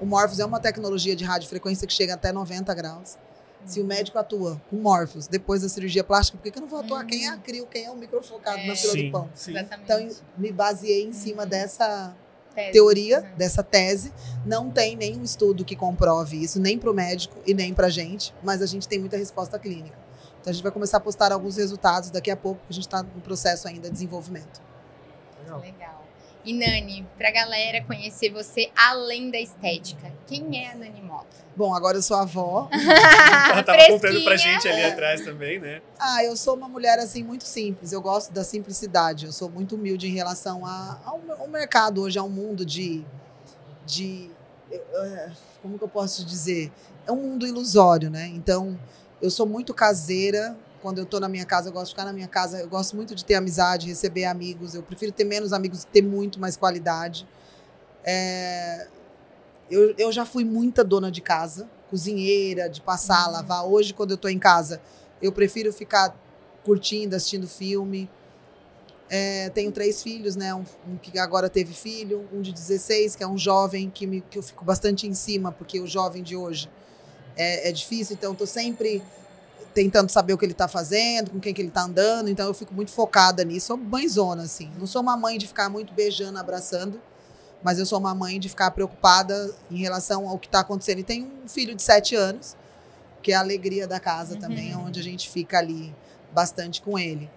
O Morpheus é uma tecnologia de radiofrequência que chega até 90 graus. Se o médico atua com Morpheus depois da cirurgia plástica, por que eu não vou atuar? Quem é a crio, quem é o microfocado na fila do pão? Sim. Então, me baseei em cima dessa... dessa tese, não tem nenhum estudo que comprove isso, nem para o médico e nem para a gente, mas a gente tem muita resposta clínica. Então a gente vai começar a postar alguns resultados daqui a pouco, porque a gente está no processo ainda de desenvolvimento. Legal. E Nany, para a galera conhecer você além da estética, quem é a Nany Mota? Bom, agora eu sou avó. Ela estava contando para a gente ali atrás também, né? Eu sou uma mulher assim muito simples, eu gosto da simplicidade, eu sou muito humilde em relação ao mercado hoje, ao mundo de como que eu posso te dizer? É um mundo ilusório, né? Então, eu sou muito caseira. Quando eu tô na minha casa, eu gosto de ficar na minha casa. Eu gosto muito de ter amizade, receber amigos. Eu prefiro ter menos amigos que ter muito mais qualidade. Eu já fui muita dona de casa, cozinheira, de passar, lavar. Hoje, quando eu tô em casa, eu prefiro ficar curtindo, assistindo filme. Tenho 3 filhos, né? Um que agora teve filho, um de 16, que é um jovem que eu fico bastante em cima, porque o jovem de hoje é difícil. Então, eu tô sempre... tentando saber o que ele está fazendo, com quem que ele está andando. Então, eu fico muito focada nisso. Sou mãezona, assim. Não sou uma mãe de ficar muito beijando, abraçando. Mas eu sou uma mãe de ficar preocupada em relação ao que está acontecendo. E tenho um filho de 7 anos, que é a alegria da casa também, onde a gente fica ali bastante com ele.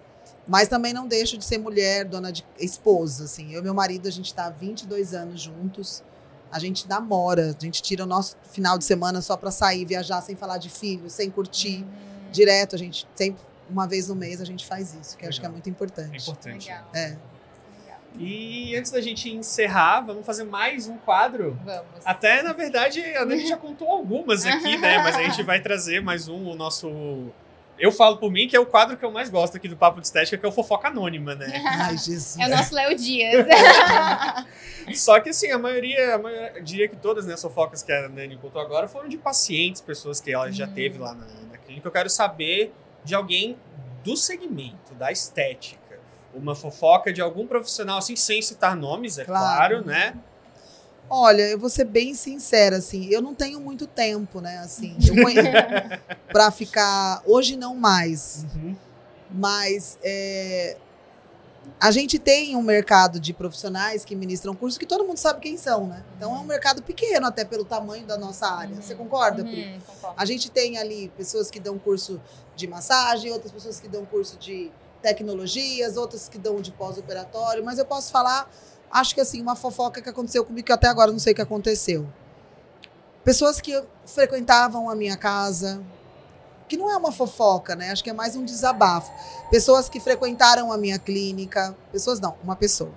Mas também não deixo de ser mulher, dona de esposa, assim. Eu e meu marido, a gente está há 22 anos juntos. A gente namora, a gente tira o nosso final de semana só para sair, viajar, sem falar de filho, sem curtir. Direto, a gente sempre, uma vez no mês, a gente faz isso, que eu acho que é muito importante. Legal. Legal. E antes da gente encerrar, vamos fazer mais um quadro. Vamos. Até, na verdade, a Nany já contou algumas aqui, né? Mas a gente vai trazer mais um, o nosso... Eu falo por mim que é o quadro que eu mais gosto aqui do Papo de Estética, que é o Fofoca Anônima, né? Ai, Jesus. É o nosso Léo Dias. Só que, assim, a maioria, diria que todas, né, as fofocas que a Nany contou agora foram de pacientes, pessoas que ela já teve lá na clínica. Eu quero saber de alguém do segmento, da estética. Uma fofoca de algum profissional, assim, sem citar nomes, claro, né? Olha, eu vou ser bem sincera, assim, eu não tenho muito tempo, né, assim, pra ficar, hoje não mais, mas A gente tem um mercado de profissionais que ministram cursos que todo mundo sabe quem são, né? Então é um mercado pequeno até pelo tamanho da nossa área. Você concorda, Pri? Concordo. A gente tem ali pessoas que dão curso de massagem, outras pessoas que dão curso de tecnologias, outras que dão de pós-operatório, mas eu posso falar, acho que assim, uma fofoca que aconteceu comigo que até agora eu não sei o que aconteceu. Pessoas que frequentavam a minha casa, que não é uma fofoca, né? Acho que é mais um desabafo. Pessoas que frequentaram a minha clínica, pessoas não, uma pessoa,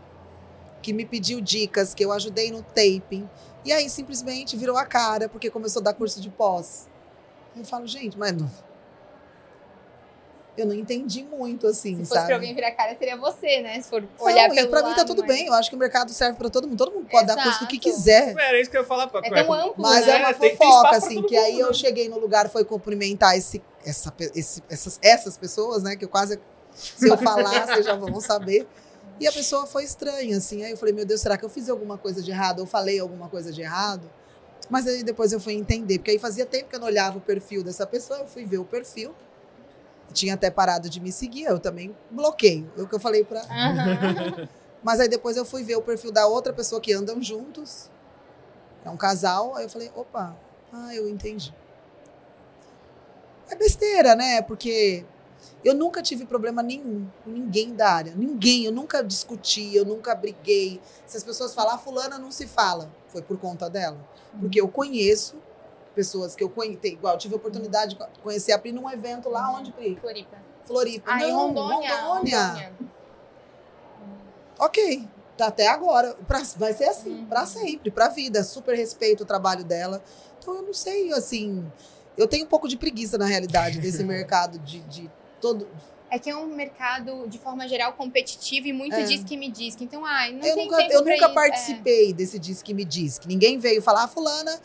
que me pediu dicas, que eu ajudei no taping, e aí simplesmente virou a cara, porque começou a dar curso de pós. Eu falo, gente, mas não, eu não entendi muito, assim, sabe? Se fosse pra alguém virar a cara, seria você, né? Se for olhar não, pelo pra lado, mim tá tudo bem, eu acho que o mercado serve pra todo mundo. Todo mundo pode dar curso do que quiser. Era isso que eu ia falar. É tão amplo, mas né? É uma fofoca, assim, que mundo, aí eu cheguei no lugar, foi cumprimentar essas pessoas, né? Que eu quase, se eu falar, vocês já vão saber. E a pessoa foi estranha, assim. Aí eu falei, meu Deus, será que eu fiz alguma coisa de errado? Ou falei alguma coisa de errado? Mas aí depois eu fui entender, porque aí fazia tempo que eu não olhava o perfil dessa pessoa, eu fui ver o perfil. Tinha até parado de me seguir, eu também bloqueio. É o que eu falei pra... Uhum. Mas aí depois eu fui ver o perfil da outra pessoa que andam juntos. É um casal. Aí eu falei, opa, ah, eu entendi. É besteira, né? Porque eu nunca tive problema nenhum com ninguém da área. Ninguém. Eu nunca discuti, eu nunca briguei. Se as pessoas falar, fulana não se fala. Foi por conta dela. Porque eu conheço... pessoas que eu conheci, igual, eu tive a oportunidade de conhecer a Pri num evento lá onde, Pri? Floripa. Não, em Rondônia. Ok, tá até agora. Vai ser assim, pra sempre, pra vida. Super respeito o trabalho dela. Então, eu não sei, assim... Eu tenho um pouco de preguiça, na realidade, desse mercado de todo... É que é um mercado, de forma geral, competitivo e muito diz que me diz que. Então, ai, não eu tem nunca, tempo eu pra nunca isso. Participei desse diz que me diz que. Ninguém veio falar, fulana...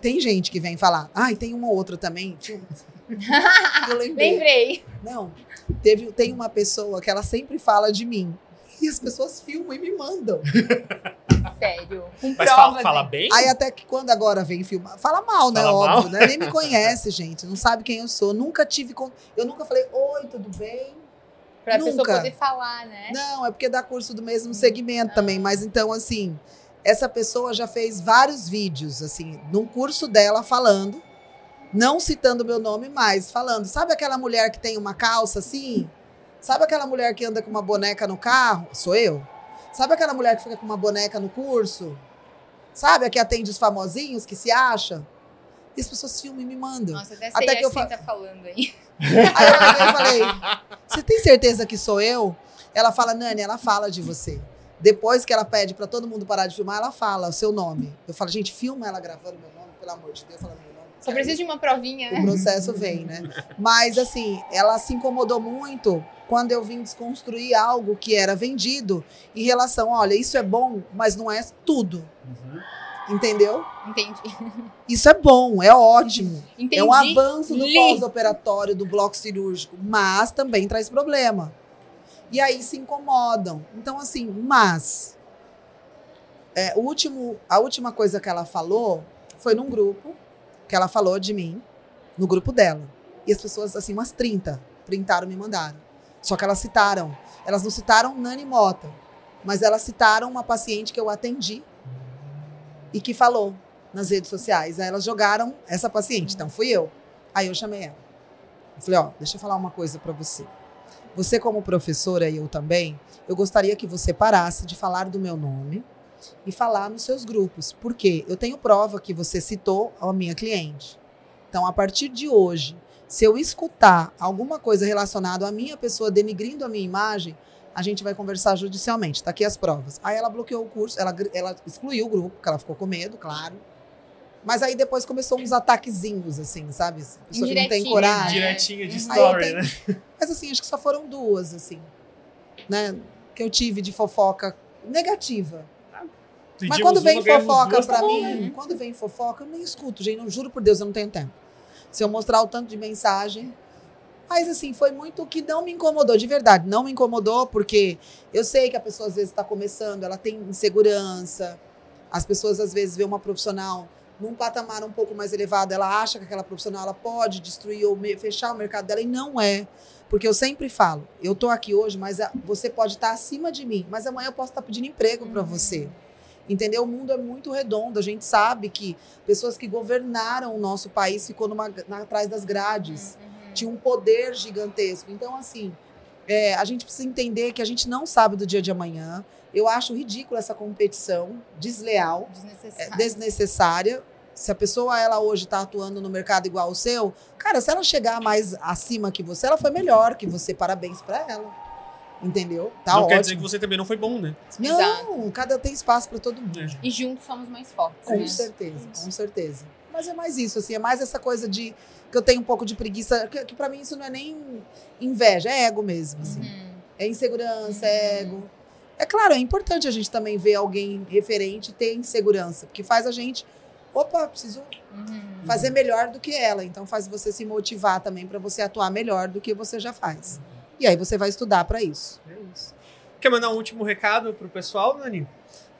Tem gente que vem falar, ai, tem uma outra também. Eu lembrei. Não, tem uma pessoa que ela sempre fala de mim. E as pessoas filmam e me mandam. Sério? Com mas prova, fala bem? Aí até que quando agora vem filmar, fala mal, né? Fala óbvio, mal? Né? Nem me conhece, gente. Não sabe quem eu sou. Nunca tive... Eu nunca falei, oi, tudo bem? Pra nunca. Pessoa poder falar, né? Não, é porque dá curso do mesmo segmento também. Mas então, assim... Essa pessoa já fez vários vídeos, assim, num curso dela falando, não citando meu nome, mas falando. Sabe aquela mulher que tem uma calça assim? Sabe aquela mulher que anda com uma boneca no carro? Sou eu. Sabe aquela mulher que fica com uma boneca no curso? Sabe a que atende os famosinhos, que se acha? E as pessoas filmam e me mandam. Nossa, até que eu tá falando aí. Aí eu falei, você tem certeza que sou eu? Ela fala, Nany, ela fala de você. Depois que ela pede pra todo mundo parar de filmar, ela fala o seu nome. Eu falo, gente, filma ela gravando meu nome, pelo amor de Deus, falando meu nome. Só preciso de uma provinha, né? O processo vem, né? Mas, assim, ela se incomodou muito quando eu vim desconstruir algo que era vendido em relação, olha, isso é bom, mas não é tudo. Uhum. Entendeu? Entendi. Isso é bom, é ótimo. Entendi. É um avanço do pós-operatório, do bloco cirúrgico, mas também traz problema. E aí se incomodam. Então, assim, mas... A última coisa que ela falou foi num grupo que ela falou de mim, no grupo dela. E as pessoas, assim, umas 30, printaram e me mandaram. Só que elas citaram. Elas não citaram Nany Mota, mas elas citaram uma paciente que eu atendi e que falou nas redes sociais. Aí elas jogaram essa paciente, então fui eu. Aí eu chamei ela. Eu falei, ó, deixa eu falar uma coisa pra você. Você como professora e eu também, eu gostaria que você parasse de falar do meu nome e falar nos seus grupos. Por quê? Eu tenho prova que você citou a minha cliente. Então, a partir de hoje, se eu escutar alguma coisa relacionada à minha pessoa denigrindo a minha imagem, a gente vai conversar judicialmente. Tá aqui as provas. Aí ela bloqueou o curso, ela excluiu o grupo, porque ela ficou com medo, claro. Mas aí depois começou uns ataquezinhos, assim, sabe? A pessoa que não tem coragem. Diretinha de story, né? Mas assim, acho que só foram duas, assim, né? Que eu tive de fofoca negativa. Mas quando vem fofoca pra mim, quando vem fofoca, eu nem escuto, gente. Eu juro por Deus, eu não tenho tempo. Se eu mostrar o tanto de mensagem... Mas assim, foi muito que não me incomodou, de verdade. Não me incomodou porque eu sei que a pessoa às vezes tá começando, ela tem insegurança. As pessoas às vezes vê uma profissional... num patamar um pouco mais elevado, ela acha que aquela profissional ela pode destruir ou fechar o mercado dela, e não é. Porque eu sempre falo, eu tô aqui hoje, mas você pode estar acima de mim, mas amanhã eu posso estar pedindo emprego para você. Entendeu? O mundo é muito redondo, a gente sabe que pessoas que governaram o nosso país ficou atrás das grades, tinha um poder gigantesco. Então, assim, a gente precisa entender que a gente não sabe do dia de amanhã. Eu acho ridícula essa competição desleal, desnecessária. Se a pessoa, ela hoje está atuando no mercado igual ao seu, cara, se ela chegar mais acima que você, ela foi melhor que você, parabéns para ela. Entendeu? Tá ótimo. Não quer dizer que você também não foi bom, né? Não, exato. Cada tem espaço para todo mundo. E juntos somos mais fortes. Com certeza, com certeza. Mas é mais isso, assim, é mais essa coisa de que eu tenho um pouco de preguiça, que para mim isso não é nem inveja, é ego mesmo, assim. É insegurança, é ego. É claro, é importante a gente também ver alguém referente ter insegurança, porque faz a gente, opa, preciso fazer melhor do que ela, então faz você se motivar também para você atuar melhor do que você já faz. E aí você vai estudar para isso. É isso. Quer mandar um último recado pro pessoal, Nany?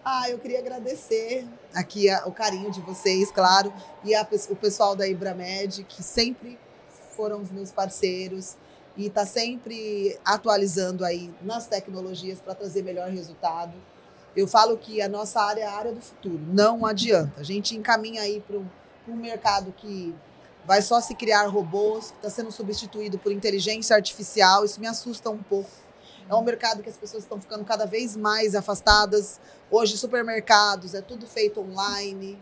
Ah, eu queria agradecer aqui o carinho de vocês, claro, e o pessoal da Ibramed, que sempre foram os meus parceiros e está sempre atualizando aí nas tecnologias para trazer melhor resultado. Eu falo que a nossa área é a área do futuro, não adianta. A gente encaminha aí para um mercado que vai só se criar robôs, que está sendo substituído por inteligência artificial, isso me assusta um pouco. É um mercado que as pessoas estão ficando cada vez mais afastadas. Hoje, supermercados, é tudo feito online.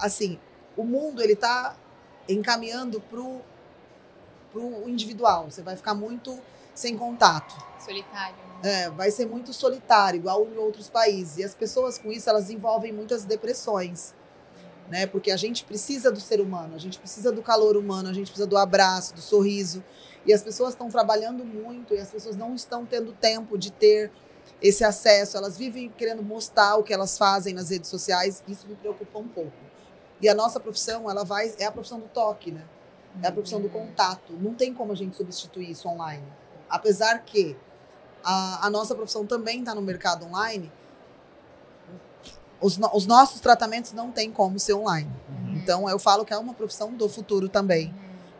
Assim, o mundo ele está encaminhando para o individual. Você vai ficar muito sem contato. Solitário. Né? Vai ser muito solitário, igual em outros países. E as pessoas com isso, elas desenvolvem muitas depressões. Né? Porque a gente precisa do ser humano, a gente precisa do calor humano, a gente precisa do abraço, do sorriso. E as pessoas estão trabalhando muito e as pessoas não estão tendo tempo de ter esse acesso. Elas vivem querendo mostrar o que elas fazem nas redes sociais. Isso me preocupa um pouco. E a nossa profissão, é a profissão do toque, né? É a profissão do contato. Não tem como a gente substituir isso online. Apesar que a nossa profissão também está no mercado online, os nossos tratamentos não tem como ser online. Então, eu falo que é uma profissão do futuro também.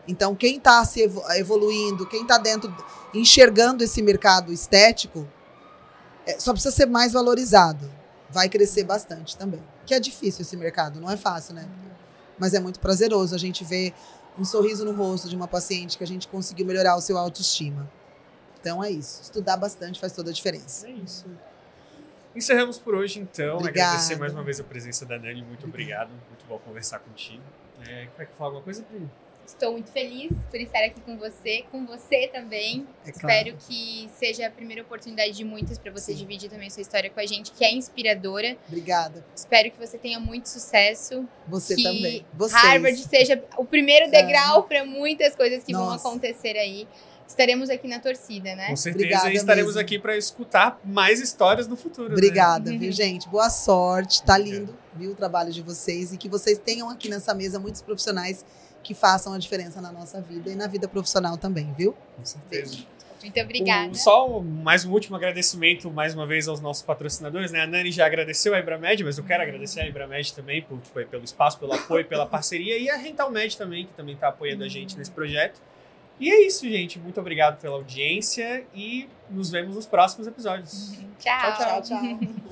Então, quem está se evoluindo, quem está dentro, enxergando esse mercado estético, só precisa ser mais valorizado. Vai crescer bastante também. Que é difícil esse mercado, não é fácil, né? Mas é muito prazeroso a gente ver um sorriso no rosto de uma paciente que a gente conseguiu melhorar o seu autoestima. Então, é isso. Estudar bastante faz toda a diferença. É isso. Encerramos por hoje, então. Obrigada. Agradecer mais uma vez a presença da Nany. Muito obrigado. Muito bom conversar contigo. Quer falar alguma coisa, Pri? Estou muito feliz por estar aqui com você também. Claro. Espero que seja a primeira oportunidade de muitas para você dividir também sua história com a gente, que é inspiradora. Obrigada. Espero que você tenha muito sucesso. Você também. Vocês. Harvard seja o primeiro degrau para muitas coisas que vão acontecer aí. Estaremos aqui na torcida, né? Com certeza. Obrigada, e estaremos mesmo aqui para escutar mais histórias no futuro. Obrigada, né? Viu, gente? Boa sorte. Tá lindo, viu, o trabalho de vocês. E que vocês tenham aqui nessa mesa muitos profissionais que façam a diferença na nossa vida e na vida profissional também, viu? Com certeza. Muito obrigada. Só mais um último agradecimento, mais uma vez, aos nossos patrocinadores, né? A Nany já agradeceu a Ibramed, mas eu quero agradecer a Ibramed também pelo espaço, pelo apoio, pela parceria, e a RentalMed também, que também está apoiando a gente nesse projeto. E é isso, gente. Muito obrigado pela audiência e nos vemos nos próximos episódios. Tchau, tchau.